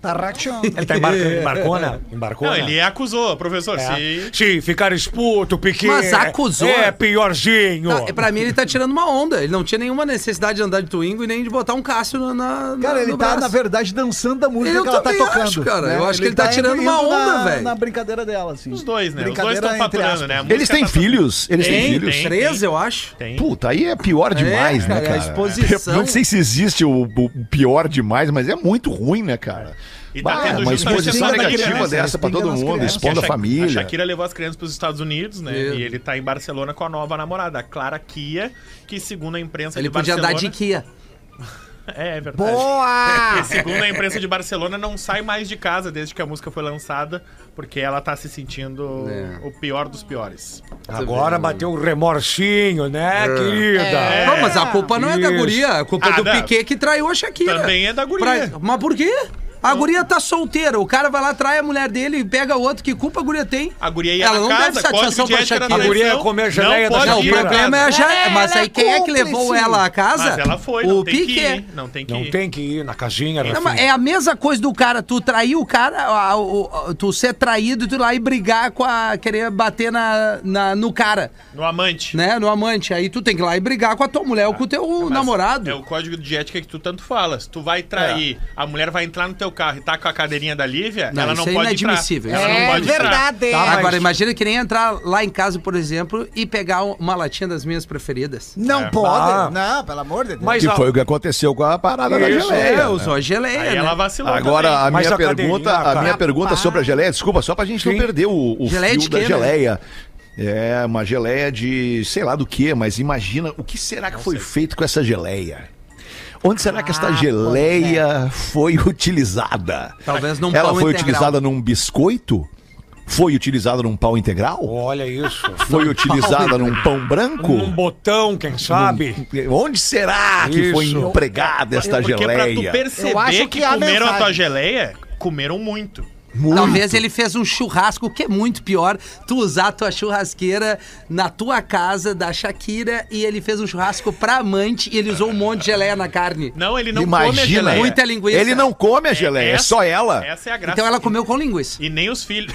Tá rateando. Ele tá embarcando, embarcou, né? Embarcou, não, né? ele acusou, professor. É. Se... se ficar exputo, pequeno. Mas acusou. É piorzinho. Tá, pra mim ele tá tirando uma onda. Ele não tinha nenhuma necessidade de andar de Twingo e nem de botar um Cássio na, na Cara, ele tá, braço. na verdade, dançando a música eu que ela tá tocando. Acho, cara. Né? Eu acho ele que ele tá, tá tirando uma onda, velho. Na brincadeira dela, assim. Os dois, né? Os dois estão faturando, né? Eles têm tá filhos? Eles têm filhos? Tem, Três, tem. eu acho. Tem. Puta, aí é pior demais, é, né, cara? A exposição. Não sei se existe o pior demais, mas é muito ruim, né, cara? E tá bah, tendo uma exposição negativa dessa pra todo mundo, expondo a família. A Shakira levou as crianças pros Estados Unidos, né? Meu. E ele tá em Barcelona com a nova namorada, a Clara Chía, que segundo a imprensa ele de Barcelona... Ele podia andar de Kia. É, é verdade. Boa! E segundo a imprensa de Barcelona, não sai mais de casa desde que a música foi lançada, porque ela tá se sentindo é. o pior dos piores. Agora bateu um remorsinho, né, é. querida? É. Não, mas a culpa não é Isso. da guria, a culpa ah, é do não. Piqué que traiu a Shakira. Também é da guria. Pra... Mas por quê? A guria tá solteira, o cara vai lá, trai a mulher dele e pega outro. Que culpa a guria tem? A guria ia ela não casa, deve satisfação pra Shakira. A guria ia comer a geleia da Shakira. O problema é a Shakira. Mas aí quem é que levou ela à casa? Mas ela foi, não o tem Piqué. Que ir. Não tem que não ir. Não tem que ir na casinha. Não, é a mesma coisa do cara, tu trair o cara, tu ser traído e tu ir lá e brigar com a... Querer bater na, na, no cara. No amante. Né, no amante. Aí tu tem que ir lá e brigar com a tua mulher ah, ou com o teu namorado. É o código de ética que tu tanto falas. Tu vai trair, é. a mulher vai entrar no teu carro e tá com a cadeirinha da Lívia, não, ela, não é ela não pode entrar. Isso é inadmissível. É verdade. Tá, mas... Agora, imagina que nem entrar lá em casa, por exemplo, e pegar uma latinha das minhas preferidas. Não é. pode. Ah. Não, pelo amor de Deus. Mas, que ó... foi o que aconteceu com a parada isso, da geleia. É, usou a geleia. Aí né? ela vacilou Agora, também. a minha mas pergunta, a, a minha pergunta sobre a geleia, desculpa, só pra gente Sim. não perder o, o geleia fio da né? geleia. É, uma geleia de sei lá do que, mas imagina o que será que não foi sei. feito com essa geleia? Onde será ah, que esta geleia foi utilizada? Talvez num Ela pão foi integral. utilizada num biscoito? Foi utilizada num pão integral? Olha isso. Foi utilizada num pão branco? Num botão, quem sabe? Num... Onde será que isso. foi empregada esta Porque geleia? Pra tu perceber que, que comeram mensagem. a tua geleia, comeram muito. Muito. Talvez ele fez um churrasco, que é muito pior, tu usar a tua churrasqueira na tua casa da Shakira e ele fez um churrasco pra amante e ele usou um monte de geleia na carne. Não, ele não Imagina, come a geleia. Muita linguiça. Ele não come a geleia, é, essa, é só ela. Essa é a graça. Então ela comeu com linguiça. E nem os filhos.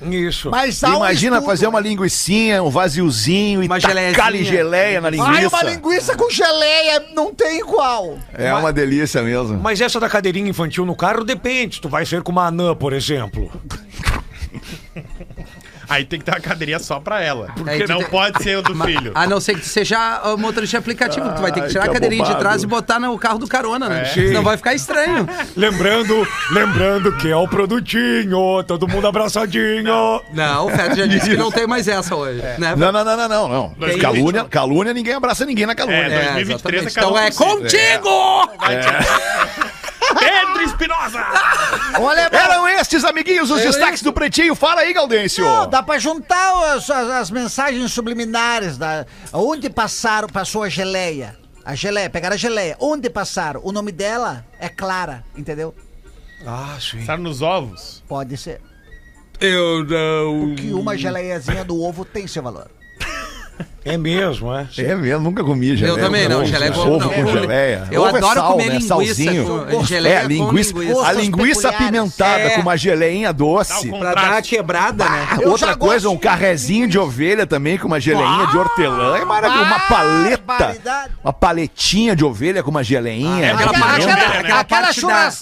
Isso. Mas Imagina um fazer uma linguicinha, um vaziozinho e tacar-lhe geleia na linguiça. Ai, uma linguiça com geleia não tem igual. É mas, uma delícia mesmo. Mas essa da cadeirinha infantil no carro depende. Tu vai ser com uma anã, por exemplo. Aí tem que ter uma cadeirinha só pra ela. Porque não tem... pode ser o do filho. A não ser que seja um motorista de aplicativo, ah, que tu vai ter que tirar que a cadeirinha abobado. de trás e botar no carro do carona, né? É. Senão vai ficar estranho. Lembrando, lembrando que é o produtinho, todo mundo abraçadinho. Não, o Fred já disse que não tem mais essa hoje. É. Né? Não, não, não, não, não, não. Calúnia, calúnia, ninguém abraça ninguém na calúnia. É, dois mil e vinte e três é, é então é contigo! É. É. Pedro Espinosa! Olha, eram estes, amiguinhos, os é destaques isso. do Pretinho. Fala aí, Gaudêncio. Não, dá pra juntar as, as, as mensagens subliminares. Da, onde passaram, passou a geleia. A geleia, pegaram a geleia. Onde passaram? O nome dela é Clara, entendeu? Ah, sim. Passaram nos ovos? Pode ser. Eu não... Porque uma geleiazinha do ovo tem seu valor. É mesmo, é? É mesmo, nunca comi geleia. Eu também não, geleia com ovo com geleia. Eu adoro comer linguiça com... A linguiça apimentada com uma geleinha doce. Pra dar uma quebrada, né? Outra coisa, um carrezinho de ovelha também com uma geleinha de hortelã. É maravilhoso, uma paleta. Uma paletinha de ovelha com uma geleinha. Aquela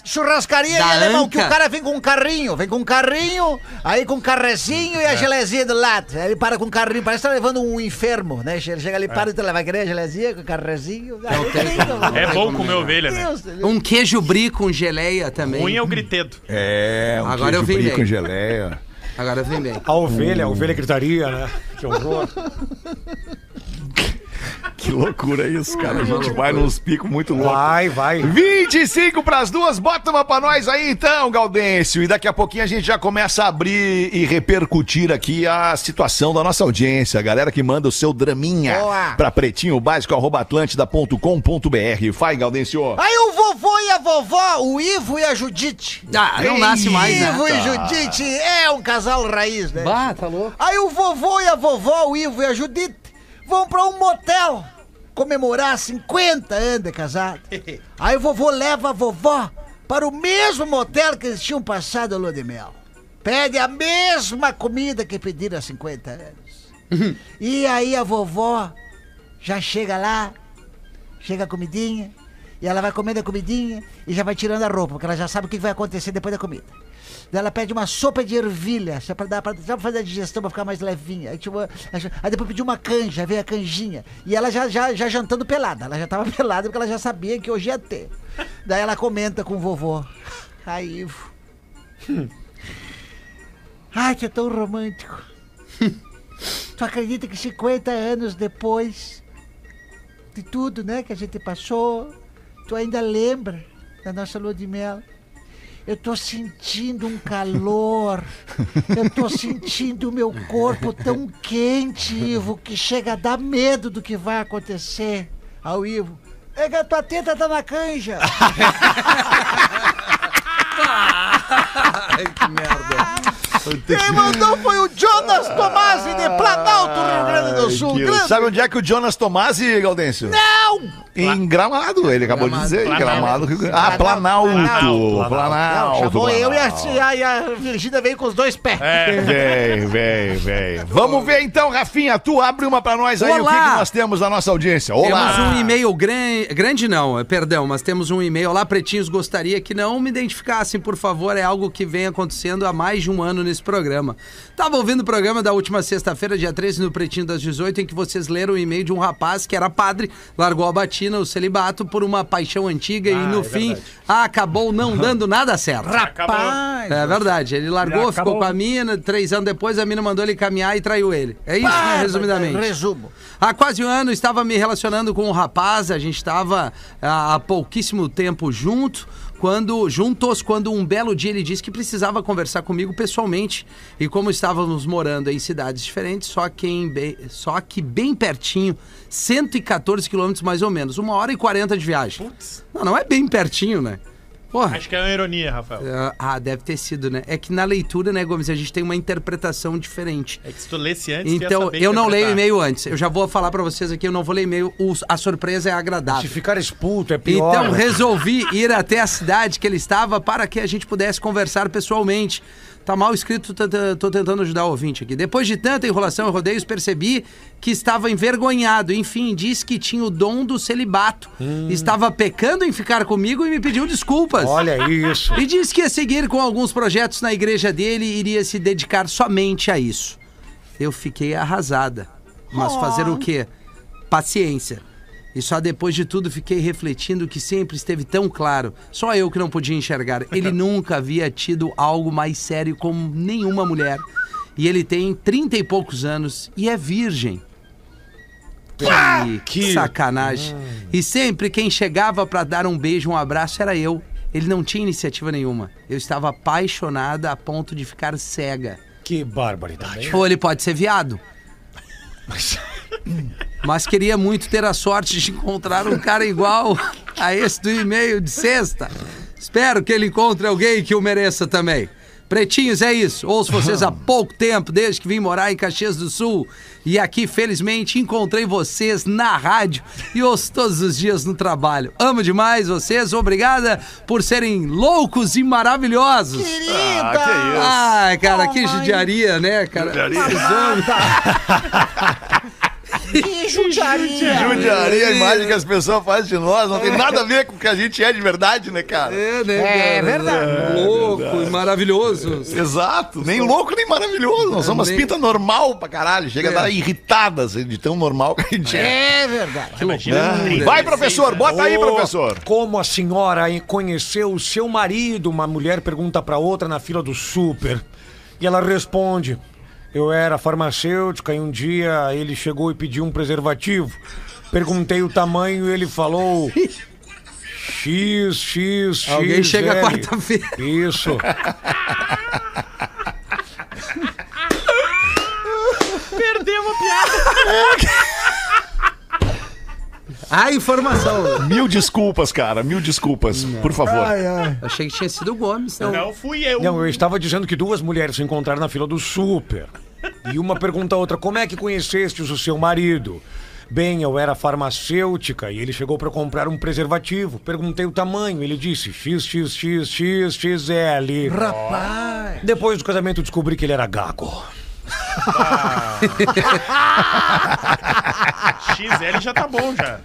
churrascaria de alemão que o cara vem com um carrinho. Vem com um carrinho, aí com um carrezinho e a geleiazinha do lado. Aí ele para com um carrinho, parece que tá levando um enfermo. Né? Chega ali, para é. e tu leva a igreja, gelezinha, com carrezinho. Não, não tem, não, não. É bom comer ovelha, né? Um queijo brie com geleia também. Ruim é o griteto. É, um Agora queijo eu brie bem. com geleia. Agora eu vim bem. A ovelha, hum. a ovelha gritaria, né? Que horror. Que loucura isso, cara. A gente vai nos picos muito loucos. Vai, vai. vinte e cinco pras duas, bota uma pra nós aí então, Gaudêncio. E daqui a pouquinho a gente já começa a abrir e repercutir aqui a situação da nossa audiência. A galera que manda o seu draminha Boa. pra pretinho básico arroba atlântida ponto com ponto br. Vai, Gaudêncio. Aí o vovô e a vovó, o Ivo e a Judite. Ah, não Ei, nasce mais, né? Ivo e Judite é um casal raiz, né? Bah, tá louco. Aí o vovô e a vovó, o Ivo e a Judite, vão pra um motel comemorar cinquenta anos de casado. Aí o vovô leva a vovó para o mesmo motel que eles tinham passado a lua de mel. Pede a mesma comida que pediram há cinquenta anos. Uhum. E aí a vovó já chega lá, chega a comidinha, e ela vai comendo a comidinha e já vai tirando a roupa, porque ela já sabe o que vai acontecer depois da comida. Daí ela pede uma sopa de ervilha, só pra, dar, pra, só pra fazer a digestão, pra ficar mais levinha. Aí, tipo, aí depois pediu uma canja, veio a canjinha. E ela já, já, já jantando pelada. Ela já tava pelada porque ela já sabia que hoje ia ter. Daí ela comenta com o vovô. Ai, Ivo. Hum. Ai, que é tão romântico. Tu acredita que cinquenta anos depois de tudo, né, que a gente passou, tu ainda lembra da nossa lua de mel? Eu tô sentindo um calor, eu tô sentindo o meu corpo tão quente, Ivo, que chega a dar medo do que vai acontecer ao Ivo. É que a tua teta tá na canja. Ai, que merda. Quem mandou foi o Jonas Tomasi de Planalto, Rio Grande do Sul. Grande. Sabe onde é que o Jonas Tomasi, Gaudêncio? Não! Em Gramado, ele acabou Gramado, de dizer. Planalto. Gramado, Rio Grande do Sul. Ah, Planalto. Planalto. Planalto. Planalto. Chamou Planalto. Eu e a, e a Virgínia veio com os dois pés. É. Vem, vem, vem. Vamos ver então, Rafinha, tu abre uma pra nós aí. Olá. O que, que nós temos na nossa audiência. Olá. Temos um e-mail grande, grande não, perdão, mas temos um e-mail. Olá, pretinhos, gostaria que não me identificassem, por favor, é algo que vem acontecendo há mais de um ano nesse programa. Tava ouvindo o programa da última sexta-feira, dia treze, no Pretinho das dezoito, em que vocês leram o e-mail de um rapaz que era padre, largou a batina, o celibato, por uma paixão antiga ah, e no é fim verdade. acabou não dando nada certo. Rapaz! É verdade, ele largou, ficou com a mina, três anos depois a mina mandou ele caminhar e traiu ele. É isso, né, resumidamente. Resumo. Há quase um ano estava me relacionando com um rapaz, a gente estava há pouquíssimo tempo junto, Quando, juntos, quando um belo dia ele disse que precisava conversar comigo pessoalmente. E como estávamos morando em cidades diferentes, só que, em bem, só que bem pertinho, cento e catorze quilômetros mais ou menos, uma hora e quarenta de viagem. Putz. Não, não é bem pertinho, né? Porra. Acho que é uma ironia, Rafael. Ah, deve ter sido, né? É que na leitura, né, Gomes, a gente tem uma interpretação diferente. É que se tu lesse antes, então, eu não leio e-mail antes. Eu já vou falar pra vocês aqui, eu não vou ler e-mail. O, a surpresa é agradável. Se ficar expulso, é pior. Então, resolvi ir até a cidade que ele estava para que a gente pudesse conversar pessoalmente. Tá mal escrito, tô tentando ajudar o ouvinte aqui. Depois de tanta enrolação e rodeios, percebi que estava envergonhado. Enfim, disse que tinha o dom do celibato. Hum. Estava pecando em ficar comigo e me pediu desculpas. Olha isso. E disse que ia seguir com alguns projetos na igreja dele e iria se dedicar somente a isso. Eu fiquei arrasada. Mas oh. fazer o quê? Paciência. E só depois de tudo fiquei refletindo que sempre esteve tão claro. Só eu que não podia enxergar. Ele nunca havia tido algo mais sério com nenhuma mulher. E ele tem trinta e poucos anos e é virgem. Que, ah, que... sacanagem. Ai. E sempre quem chegava pra dar um beijo, um abraço, era eu. Ele não tinha iniciativa nenhuma. Eu estava apaixonada a ponto de ficar cega. Que barbaridade. Ou ele pode ser viado. Mas... Mas queria muito ter a sorte de encontrar um cara igual a esse do e-mail de sexta. Espero que ele encontre alguém que o mereça também. Pretinhos, é isso. Ouço vocês há pouco tempo, desde que vim morar em Caxias do Sul. E aqui, felizmente, encontrei vocês na rádio e ouço todos os dias no trabalho. Amo demais vocês. Obrigada por serem loucos e maravilhosos. Querida! Ah, que isso. Ah, cara, oh, que mãe. judiaria, né, cara? Judiaria. Que judiaria. Judiaria, a imagem que as pessoas fazem de nós não tem nada a ver com o que a gente é de verdade, né, cara? É, né, cara? É verdade. É, louco é verdade. E maravilhoso. Exato. Nem louco, nem maravilhoso. Nós é, somos nem... pinta normal pra caralho. Chega é. a dar irritadas de tão normal que a gente é. É verdade. Que loucura. Vai, professor. Bota aí, professor. Como a senhora conheceu o seu marido? Uma mulher pergunta pra outra na fila do super. E ela responde... Eu era farmacêutica e um dia ele chegou e pediu um preservativo. Perguntei o tamanho e ele falou... X X X L. Alguém chega quarta-feira. Isso. Perdeu uma piada. A informação. Mil desculpas, cara. Mil desculpas. Não. Por favor. Ai, ai. Achei que tinha sido o Gomes. Não, não fui eu. Não, eu estava dizendo que duas mulheres se encontraram na fila do super. E uma pergunta a outra, como é que conhecestes o seu marido? Bem, eu era farmacêutica e ele chegou para comprar um preservativo. Perguntei o tamanho, ele disse X X X X X L. Rapaz! Depois do casamento descobri que ele era gago. Ah. X L já tá bom, já.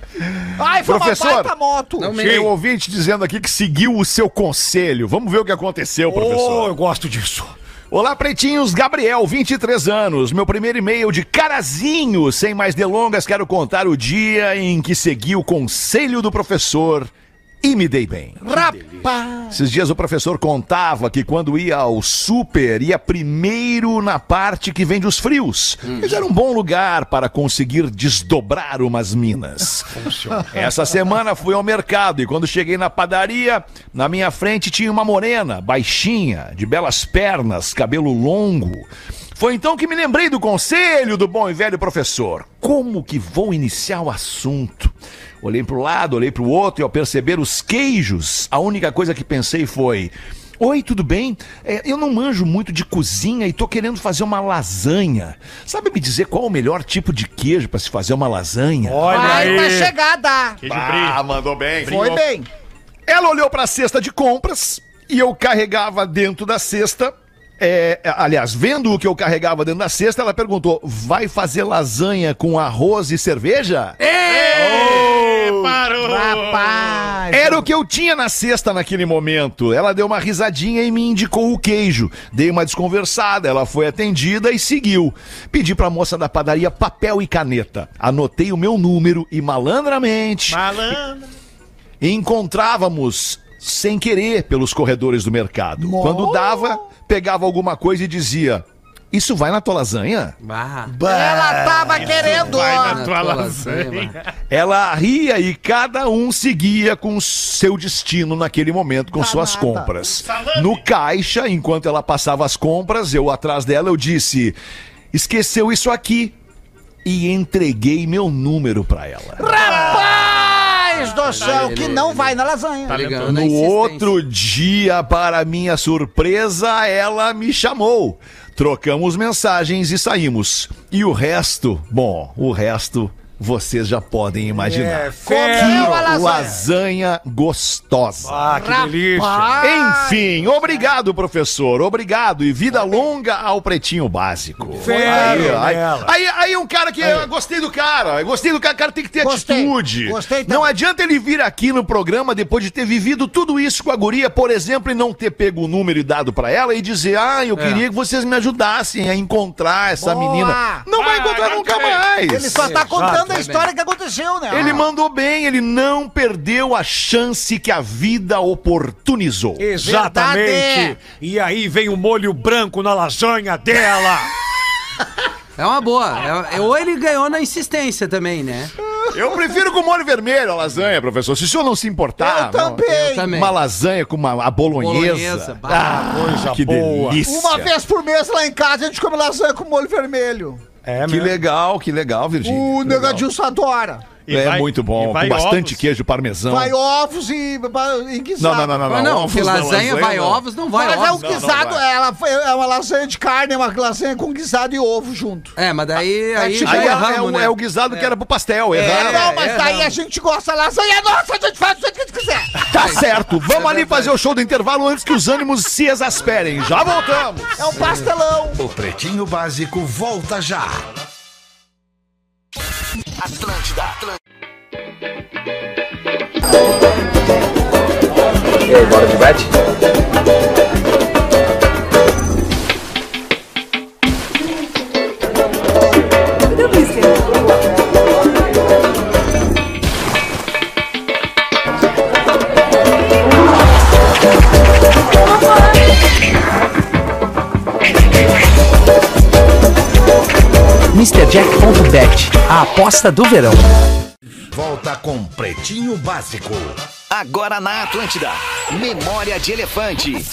Ai, foi professor, uma moto. Tem um ouvinte dizendo aqui que seguiu o seu conselho. Vamos ver o que aconteceu, professor. Oh, eu gosto disso. Olá, pretinhos, Gabriel, vinte e três anos, meu primeiro e-mail de Carazinho. Sem mais delongas, quero contar o dia em que segui o conselho do professor e me dei bem. Rapaz! Esses dias o professor contava que quando ia ao super, ia primeiro na parte que vende os frios. Hum. Mas era um bom lugar para conseguir desdobrar umas minas. Funciona. Essa semana fui ao mercado e quando cheguei na padaria, na minha frente tinha uma morena, baixinha, de belas pernas, cabelo longo. Foi então que me lembrei do conselho do bom e velho professor. Como que vou iniciar o assunto? Olhei para o lado, olhei para o outro e ao perceber os queijos, a única coisa que pensei foi... Oi, tudo bem? É, eu não manjo muito de cozinha e tô querendo fazer uma lasanha. Sabe me dizer qual o melhor tipo de queijo pra se fazer uma lasanha? Olha aí! Vai na chegada! Queijo brie. Ah, mandou bem. Foi brilho. Bem. Ela olhou pra cesta de compras e eu carregava dentro da cesta. É, aliás, vendo o que eu carregava dentro da cesta, ela perguntou, vai fazer lasanha com arroz e cerveja? Ei, oh, parou! Rapaz. Era o que eu tinha na cesta naquele momento. Ela deu uma risadinha e me indicou o queijo. Dei uma desconversada, ela foi atendida e seguiu. Pedi pra moça da padaria papel e caneta. Anotei o meu número e malandramente... Malandra. Encontrávamos... sem querer pelos corredores do mercado. Nossa. Quando dava, pegava alguma coisa e dizia, isso vai na tua lasanha? Bah. Bah. Ela tava isso querendo. Vai ó. na tua na lasanha. lasanha. Ela ria e cada um seguia com seu destino naquele momento, com Danada. suas compras. Salame. No caixa, enquanto ela passava as compras, eu atrás dela, eu disse, esqueceu isso aqui. E entreguei meu número pra ela. Rapaz! Do chão, tá, que ele, não ele, vai na lasanha. Tá ligado, no outro dia, para minha surpresa, ela me chamou. Trocamos mensagens e saímos. E o resto, bom, o resto vocês já podem imaginar. É, comeu a lasanha. Lasanha gostosa. Ah, que delícia. Enfim, obrigado, professor. Obrigado e vida longa ao Pretinho Básico. Fero, aí, aí, aí, aí um cara que... Eu gostei do cara. Eu gostei do cara. O cara tem que ter gostei. atitude. Gostei também. Não adianta ele vir aqui no programa depois de ter vivido tudo isso com a guria, por exemplo, e não ter pego o número e dado pra ela e dizer, ah, eu é. queria que vocês me ajudassem a encontrar essa Boa. menina. Não ah, vai encontrar nunca querer. mais. Ele só tá contando a história que aconteceu, né? Ele mandou bem, ele não perdeu a chance que a vida oportunizou. Exatamente. Verdade. E aí vem o molho branco na lasanha dela. É uma boa. Ou ele ganhou na insistência também, né? Eu prefiro com molho vermelho a lasanha, professor. Se o senhor não se importar... Eu também. Eu também. Uma lasanha com uma a bolonhesa. bolonhesa ah, coisa que boa. delícia. Uma vez por mês lá em casa a gente come lasanha com molho vermelho. É que mesmo. legal, que legal, Virgínia. O Negadinho só adora. E é vai, muito bom, com bastante ovos. queijo parmesão. Vai ovos e, e guisado. Não, não, não, não. não, não, ovos, não lasanha, vai não. ovos, não vai mas ovos. Mas é um guisado, ela é uma lasanha de carne, é uma lasanha com guisado e ovo junto. É, mas daí... Aí, aí, aí erramos, é, o, né? é o guisado é. que era pro pastel, erramos. É, não, mas erramos. daí a gente gosta da lasanha nossa, a gente faz o que a gente quiser. Tá certo, vamos ali fazer o show do intervalo antes que os ânimos se exasperem. Já voltamos. É um pastelão. O Pretinho Básico volta já. Atlântida, Atlântida. E aí, bora de bate? mister Jack.bet, a aposta do verão. Volta com Pretinho Básico. Agora na Atlântida, Memória de Elefante.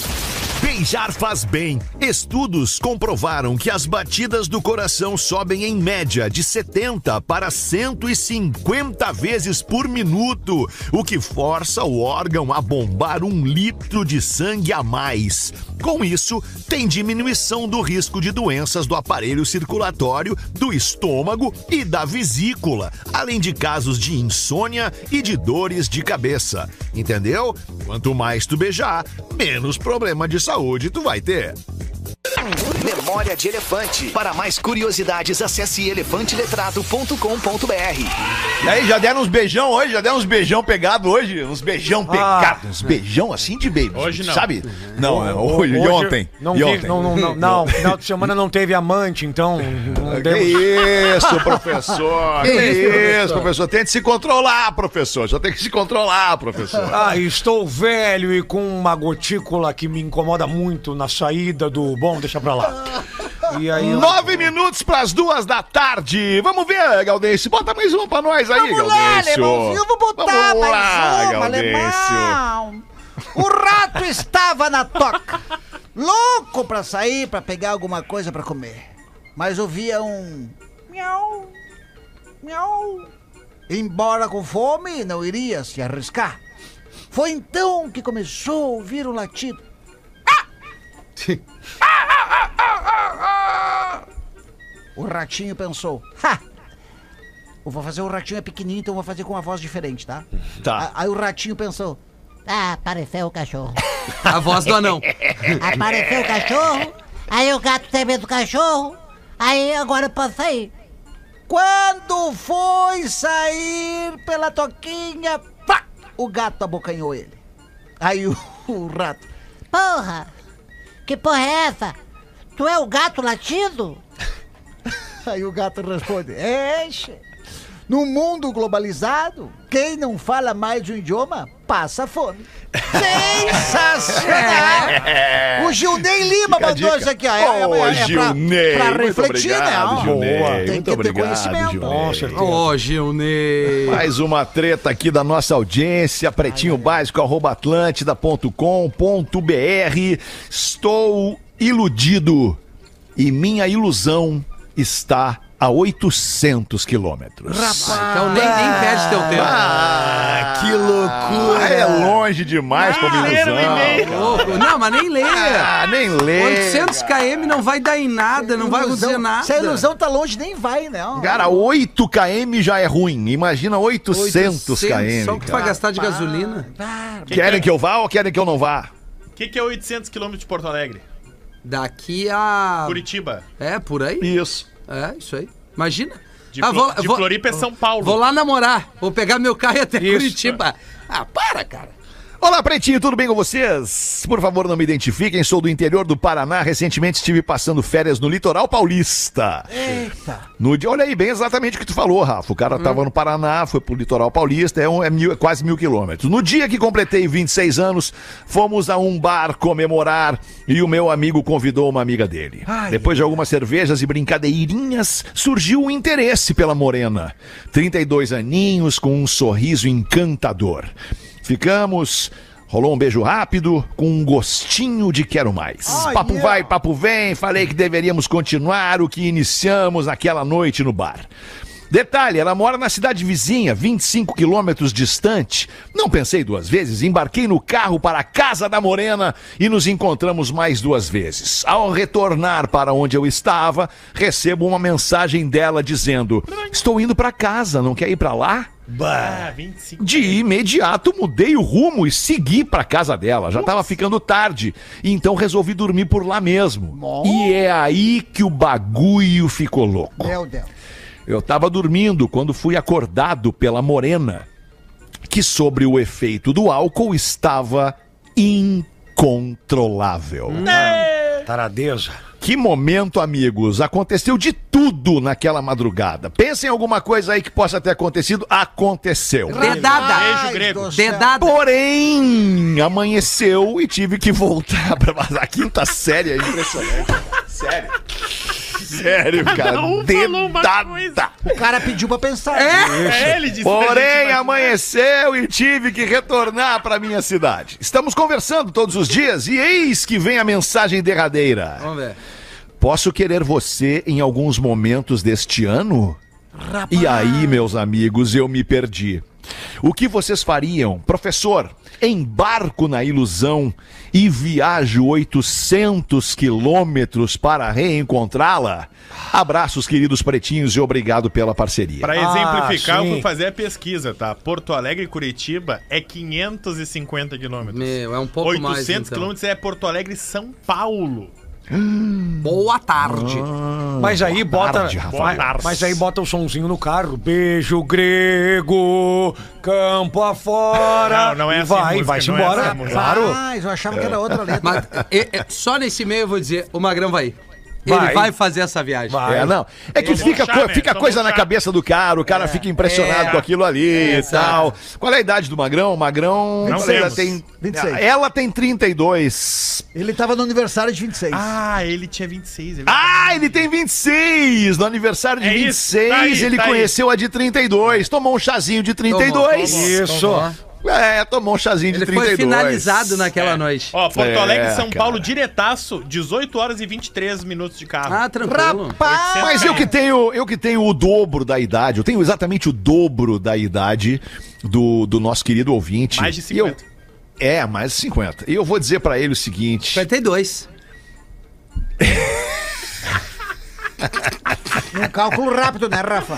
Beijar faz bem. Estudos comprovaram que as batidas do coração sobem em média de setenta para cento e cinquenta vezes por minuto, o que força o órgão a bombar um litro de sangue a mais. Com isso, tem diminuição do risco de doenças do aparelho circulatório, do estômago e da vesícula, além de casos de insônia e de dores de cabeça. Entendeu? Quanto mais tu beijar, menos problema de saúde. Saúde tu vai ter. Memória de Elefante. Para mais curiosidades, acesse elefante letrado ponto com ponto b r. E aí, já deram uns beijão hoje? Já deram uns beijão pegado hoje? Uns beijão ah, pegado? Uns beijão assim de beijo? Hoje não. Sabe? Não, hoje, hoje e ontem. Não, e ontem. Não, não, não, não, no final de semana não teve amante, então... Não demos... Que isso, professor. Que, que isso, isso, professor. Tente se controlar, professor. Só tem que se controlar, professor. Ah, estou velho e com uma gotícula que me incomoda muito na saída do... Bom, deixa pra lá. E aí, nove eu... minutos pras duas da tarde. Vamos ver, Gaudêncio. Bota mais uma pra nós aí, Gaudêncio. Vamos lá, Alemãozinho. Vou botar Vamos mais lá, uma, Alemão. O rato estava na toca, louco pra sair, pra pegar alguma coisa pra comer. Mas ouvia um... Miau, miau. Embora com fome, não iria se arriscar. Foi então que começou a ouvir um latido. Sim. O ratinho pensou, ha! Eu vou fazer, o ratinho é pequenininho, então eu vou fazer com uma voz diferente, tá? Tá. Aí o ratinho pensou, ah, apareceu o cachorro. A voz do anão. Apareceu o cachorro, aí o gato tem medo do cachorro, aí agora eu posso sair. Quando foi sair pela toquinha, pá, o gato abocanhou ele. Aí o, o rato. Porra, que porra é essa? Tu é o gato latido? Aí o gato responde, eixe, no mundo globalizado, quem não fala mais de um idioma, passa fome. Sensacional! O Gilney Lima mandou isso aqui, ó. É, oh, é, é Gilney, pra, pra refletir, obrigado, né? Ó, Gilney, boa. Tem muito que obrigado, ter conhecimento. Ô, oh, Gilney. Mais uma treta aqui da nossa audiência, pretinho básico arroba atlântida ponto com ponto br. Estou iludido e minha ilusão está a oitocentos quilômetros. Rapaz, então nem, nem perde teu tempo. Ah, que loucura. É longe demais ah, como ilusão. Não, mas nem lê. Ah, nem lê. oitocentos quilômetros não vai dar em nada, não ilusão, vai acontecer nada. Se a ilusão tá longe, nem vai, né? Cara, oito quilômetros já é ruim. Imagina oitocentos quilômetros. Só o que tu vai gastar de gasolina. Querem que eu vá ou querem que eu não vá? O que, que é oitocentos quilômetros de Porto Alegre? Daqui a... Curitiba. É, por aí. Isso. É, isso aí. Imagina. De, ah, vou, de vou, Floripa é São Paulo. Vou lá namorar. Vou pegar meu carro e até isso, Curitiba. Cara. Ah, para, cara. Olá, Pretinho, tudo bem com vocês? Por favor, não me identifiquem, sou do interior do Paraná. Recentemente estive passando férias no litoral paulista. Eita! No dia, olha aí, bem exatamente o que tu falou, Rafa. O cara hum. tava no Paraná, foi pro litoral paulista, é, um, é, mil, é quase mil quilômetros. No dia que completei vinte e seis anos, fomos a um bar comemorar e o meu amigo convidou uma amiga dele. Ai, depois de algumas cervejas e brincadeirinhas, surgiu o interesse pela morena. trinta e dois aninhos, com um sorriso encantador. Ficamos, rolou um beijo rápido, com um gostinho de quero mais. Oh, papo yeah. vai, papo vem, falei que deveríamos continuar o que iniciamos naquela noite no bar. Detalhe, ela mora na cidade vizinha, vinte e cinco quilômetros distante. Não pensei duas vezes, embarquei no carro para a casa da morena e nos encontramos mais duas vezes. Ao retornar para onde eu estava, recebo uma mensagem dela dizendo: estou indo para casa, não quer ir para lá? Bah. De imediato mudei o rumo e segui pra casa dela. Já tava ficando tarde, então resolvi dormir por lá mesmo. Nossa. E é aí que o bagulho ficou louco. Meu Deus. Eu tava dormindo quando fui acordado pela morena, que sobre o efeito do álcool estava incontrolável. Não. Taradeja. Que momento, amigos. Aconteceu de tudo naquela madrugada. Pensem em alguma coisa aí que possa ter acontecido. Aconteceu. Dedada. Beijo grego. Dedada. Porém, amanheceu e tive que voltar pra... A quinta série é impressionante. Sério. Sério, cara. Um dedada. O cara pediu pra pensar. É, é ele disse. Porém, amanheceu e tive que retornar pra minha cidade. Estamos conversando todos os dias e eis que vem a mensagem derradeira. Vamos ver. Posso querer você em alguns momentos deste ano? Rapaz. E aí, meus amigos, eu me perdi. O que vocês fariam? Professor, embarco na ilusão e viajo oitocentos quilômetros para reencontrá-la. Abraços, queridos pretinhos, e obrigado pela parceria. Para exemplificar, ah, eu vou fazer a pesquisa, tá? Porto Alegre e Curitiba é quinhentos e cinquenta quilômetros. Meu, é um pouco oitocentos mais, oitocentos então. quilômetros é Porto Alegre e São Paulo. Hum. Boa tarde. Ah, mas aí boa bota, tarde, mas, mas aí bota o somzinho no carro. Beijo grego, campo afora. Não, não é assim. Vai, música, vai se embora. É assim, claro. Ah, eu achava que era outra letra. Mas, é, é, só nesse meio eu vou dizer, o Magrão vai. Vai. Ele vai fazer essa viagem. Vai. É, não. É que fica, chá, co né? fica coisa chá. na cabeça do cara, o cara é. fica impressionado é. com aquilo ali é. e tal. Qual é a idade do Magrão? O Magrão ela tem, vinte e seis. Ela tem trinta e dois. Ele tava no aniversário de vinte e seis. Ah, ele tinha vinte e seis. Ele... Ah, ele tem vinte e seis! No aniversário de é vinte e seis, tá aí, ele tá conheceu aí. a de trinta e dois. Tomou um chazinho de trinta e dois. Tomou, tomou, isso. Tomou. É, tomou um chazinho ele de trinta e dois. Ele foi finalizado naquela é. noite. Ó, Porto é, Alegre, São cara. Paulo, diretaço, dezoito horas e vinte e três minutos de carro. Ah, tranquilo. Rapaz. Mas eu que, tenho, eu que tenho o dobro da idade, eu tenho exatamente o dobro da idade do, do nosso querido ouvinte. Mais de cinquenta. Eu, é, mais de cinquenta. E eu vou dizer pra ele o seguinte... cinquenta e dois. Um cálculo rápido, né, Rafa?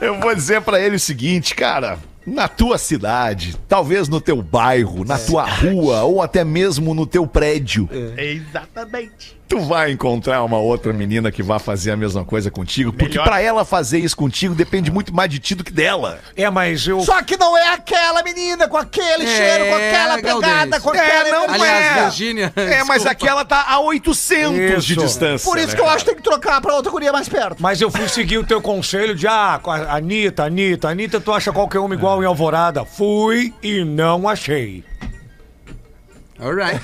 Eu vou dizer pra ele o seguinte, cara. Na tua cidade, talvez no teu bairro, na é. tua rua ou até mesmo no teu prédio. É. Exatamente. Tu vai encontrar uma outra menina que vai fazer a mesma coisa contigo, porque melhor pra ela fazer isso contigo depende muito mais de ti do que dela. É, mas eu... Só que não é aquela menina com aquele é, cheiro, com aquela pegada, Gaudêncio, com aquela... É, não aliás, é. Virgínia, é, desculpa, mas aquela tá a oitocentos isso. de distância. Por isso né, que eu cara? acho que tem que trocar pra outra guria mais perto. Mas eu fui seguir o teu conselho de, ah, Anitta, Anitta, Anitta, tu acha qualquer uma igual é. em Alvorada. Fui e não achei. Alright.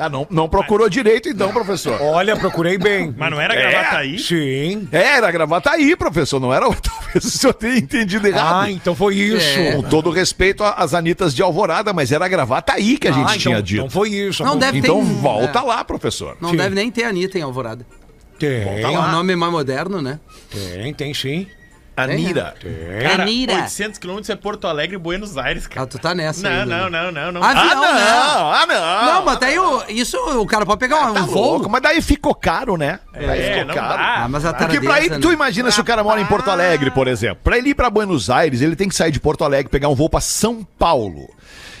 Ah, não, não procurou direito então, professor. Olha, procurei bem. Mas não era Gravataí? É, sim. Era Gravataí, professor, não era... Talvez o senhor tenha entendido errado. Ah, então foi isso. É. Com todo respeito às Anitas de Alvorada, mas era Gravataí que a gente ah, tinha então, dito. Então foi isso. Não deve então ter... volta é. lá, professor. Não sim. deve nem ter Anitta em Alvorada. Tem. É um nome mais moderno, né? Tem, tem sim. Anira. É. Cara, Anira. oitocentos quilômetros é Porto Alegre e Buenos Aires, cara. Ah, tu tá nessa. Não, aí, não, não, não, não. Avião, ah, não, não. Ah, não. Não, mas daí o, isso o cara pode pegar ah, um tá voo. Louco, mas daí ficou caro, né? É, daí ficou caro. Dá. Ah, mas a porque pra ir, né? Tu imagina ah, se o cara mora em Porto Alegre, por exemplo. Pra ele ir pra Buenos Aires, ele tem que sair de Porto Alegre, pegar um voo pra São Paulo.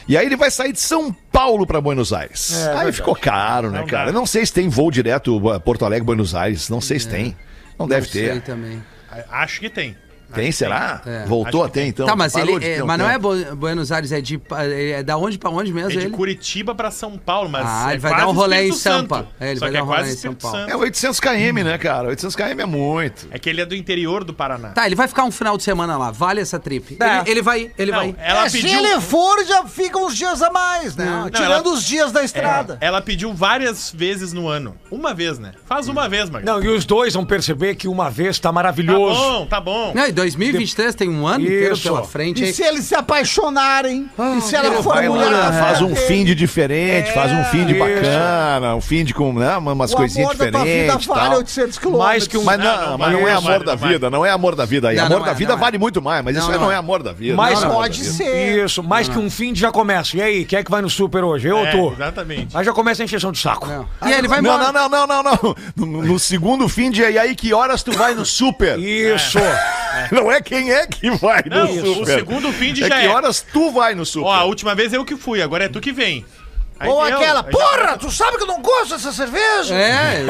E aí ele vai sair de São Paulo pra Buenos Aires. É, aí verdade. Ficou caro, né, não cara? Dá. Eu não sei se tem voo direto Porto Alegre-Buenos Aires. Não sei é. se tem. Não, não deve ter. Não sei também. Acho que tem. Tem, acho será? Tem. É. Voltou até tem. Então. Tá, mas, ele, é, mas não é Buenos Aires, é de é da onde pra onde mesmo? É de ele? Curitiba pra São Paulo, mas. Ah, é ele vai dar um rolê em Sampa. É, ele só vai dar um rolê em São Paulo. Santo. É oitocentos quilômetros, hum. né, cara? oitocentos quilômetros é muito. É que ele é do interior do Paraná. Tá, ele vai ficar um final de semana lá. Vale essa trip. É. Ele, ele vai. Ele não, vai. Ela é, pediu... Se ele for, já fica uns dias a mais, né? Não, não, tirando ela... os dias da estrada. É. Ela pediu várias vezes no ano. Uma vez, né? Faz hum. uma vez, Marcos. Não, e os dois vão perceber que uma vez tá maravilhoso. Tá bom, tá bom. Não, dois mil e vinte e três tem um ano inteiro pela frente. E se eles se apaixonarem? Ah, e se ela for mulher? Lá, faz um fim de diferente, é, faz um fim de isso. bacana, um fim de com né, umas o coisinhas diferentes. Vale mais que um... Mas não, não, não, mas não é amor da vida, não é amor da vida aí. Amor da vida vale muito mais, mas não, isso não, não é amor da vida. Mas não, não pode vida. ser. Isso, mais não, que um fim de já começa. E aí, quem é que vai no super hoje? Eu ou é, tu? Exatamente. Aí já começa a encheção de saco. Não. E aí ele vai embora. Não, não, não, não, não. No segundo fim de aí, que horas tu vai no super? Isso. Não é quem é que vai não, no super. O segundo fim de é já que é. Que horas tu vai no super? Ó, a última vez eu que fui, agora é tu que vem. Aí ou aquela, eu, porra, já... tu sabe que eu não gosto dessa cerveja? É,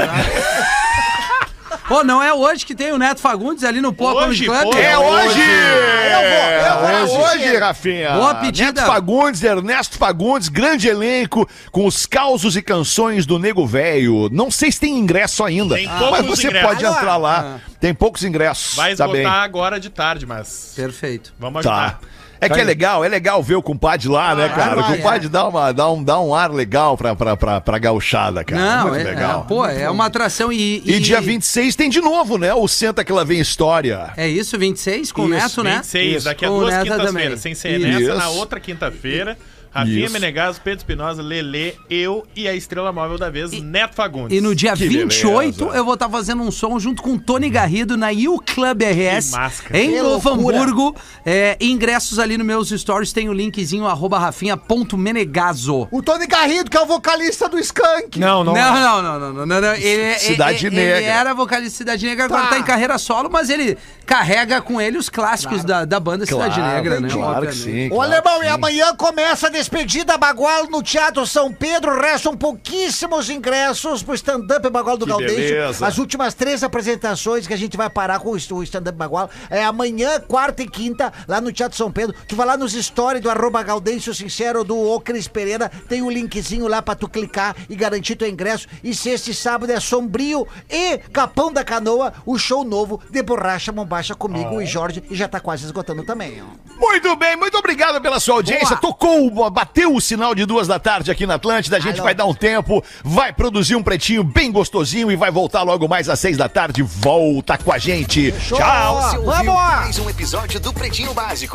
pô, não é hoje que tem o Neto Fagundes ali no Pop Club? É hoje! É hoje, Rafinha! Boa pedida! Neto Fagundes, Ernesto Fagundes, grande elenco, com os causos e canções do Nego Velho. Não sei se tem ingresso ainda, tem ah, mas você ingressos. pode entrar lá. Ah. Tem poucos ingressos. Vai esgotar tá agora de tarde, mas... Perfeito. Vamos ajudar. Tá. É que é legal, é legal ver o compadre lá, ah, né, cara? Vai, o compadre é. dá, uma, dá, um, dá um ar legal pra, pra, pra, pra gauchada, cara. Não, muito é, legal. É, pô, é uma atração e, e... E dia vinte e seis tem de novo, né? O Senta Que Lá Vem História. É isso, vinte e seis com isso, o Neto, né? vinte e seis, daqui a duas quintas-feiras. Sem ser isso. nessa, na outra quinta-feira... Rafinha Menegasso, Pedro Espinosa, Lelê, eu e a estrela móvel da vez, e, Neto Fagundes. E no dia que vinte e oito beleza. eu vou estar tá fazendo um som junto com o Tony Garrido na U Club R S, em Novo Hamburgo. É, ingressos ali nos meus stories, tem o linkzinho, arroba rafinha ponto menegasso. O Tony Garrido, que é o vocalista do Skank. Não, não. Não, não, não, não, não, não, não. Ele, Cidade ele, Negra. Ele era vocalista de Cidade Negra, tá. agora tá em carreira solo, mas ele carrega com ele os clássicos claro. da, da banda Cidade claro, Negra, né? Claro óbvio, que sim. Ô, alemão, e amanhã começa desse Despedida Bagual no Teatro São Pedro. Restam pouquíssimos ingressos pro stand-up Bagual do Gaudêncio. As últimas três apresentações que a gente vai parar com o stand-up Bagual é amanhã, quarta e quinta, lá no Teatro São Pedro. Tu vai lá nos stories do arroba Gaudêncio Sincero do O Cris Pereira. Tem um linkzinho lá pra tu clicar e garantir teu ingresso. E sexta e sábado é Sombrio e Capão da Canoa, o show novo de Borracha Mombacha comigo oh. e Jorge. E já tá quase esgotando também. Muito bem, muito obrigado pela sua audiência. Boa. Tocou o bateu o sinal de duas da tarde aqui na Atlântida, a gente Alô. vai dar um tempo, vai produzir um pretinho bem gostosinho e vai voltar logo mais às seis da tarde, volta com a gente. Show. Tchau! Você ouviu mais um episódio do Pretinho Básico.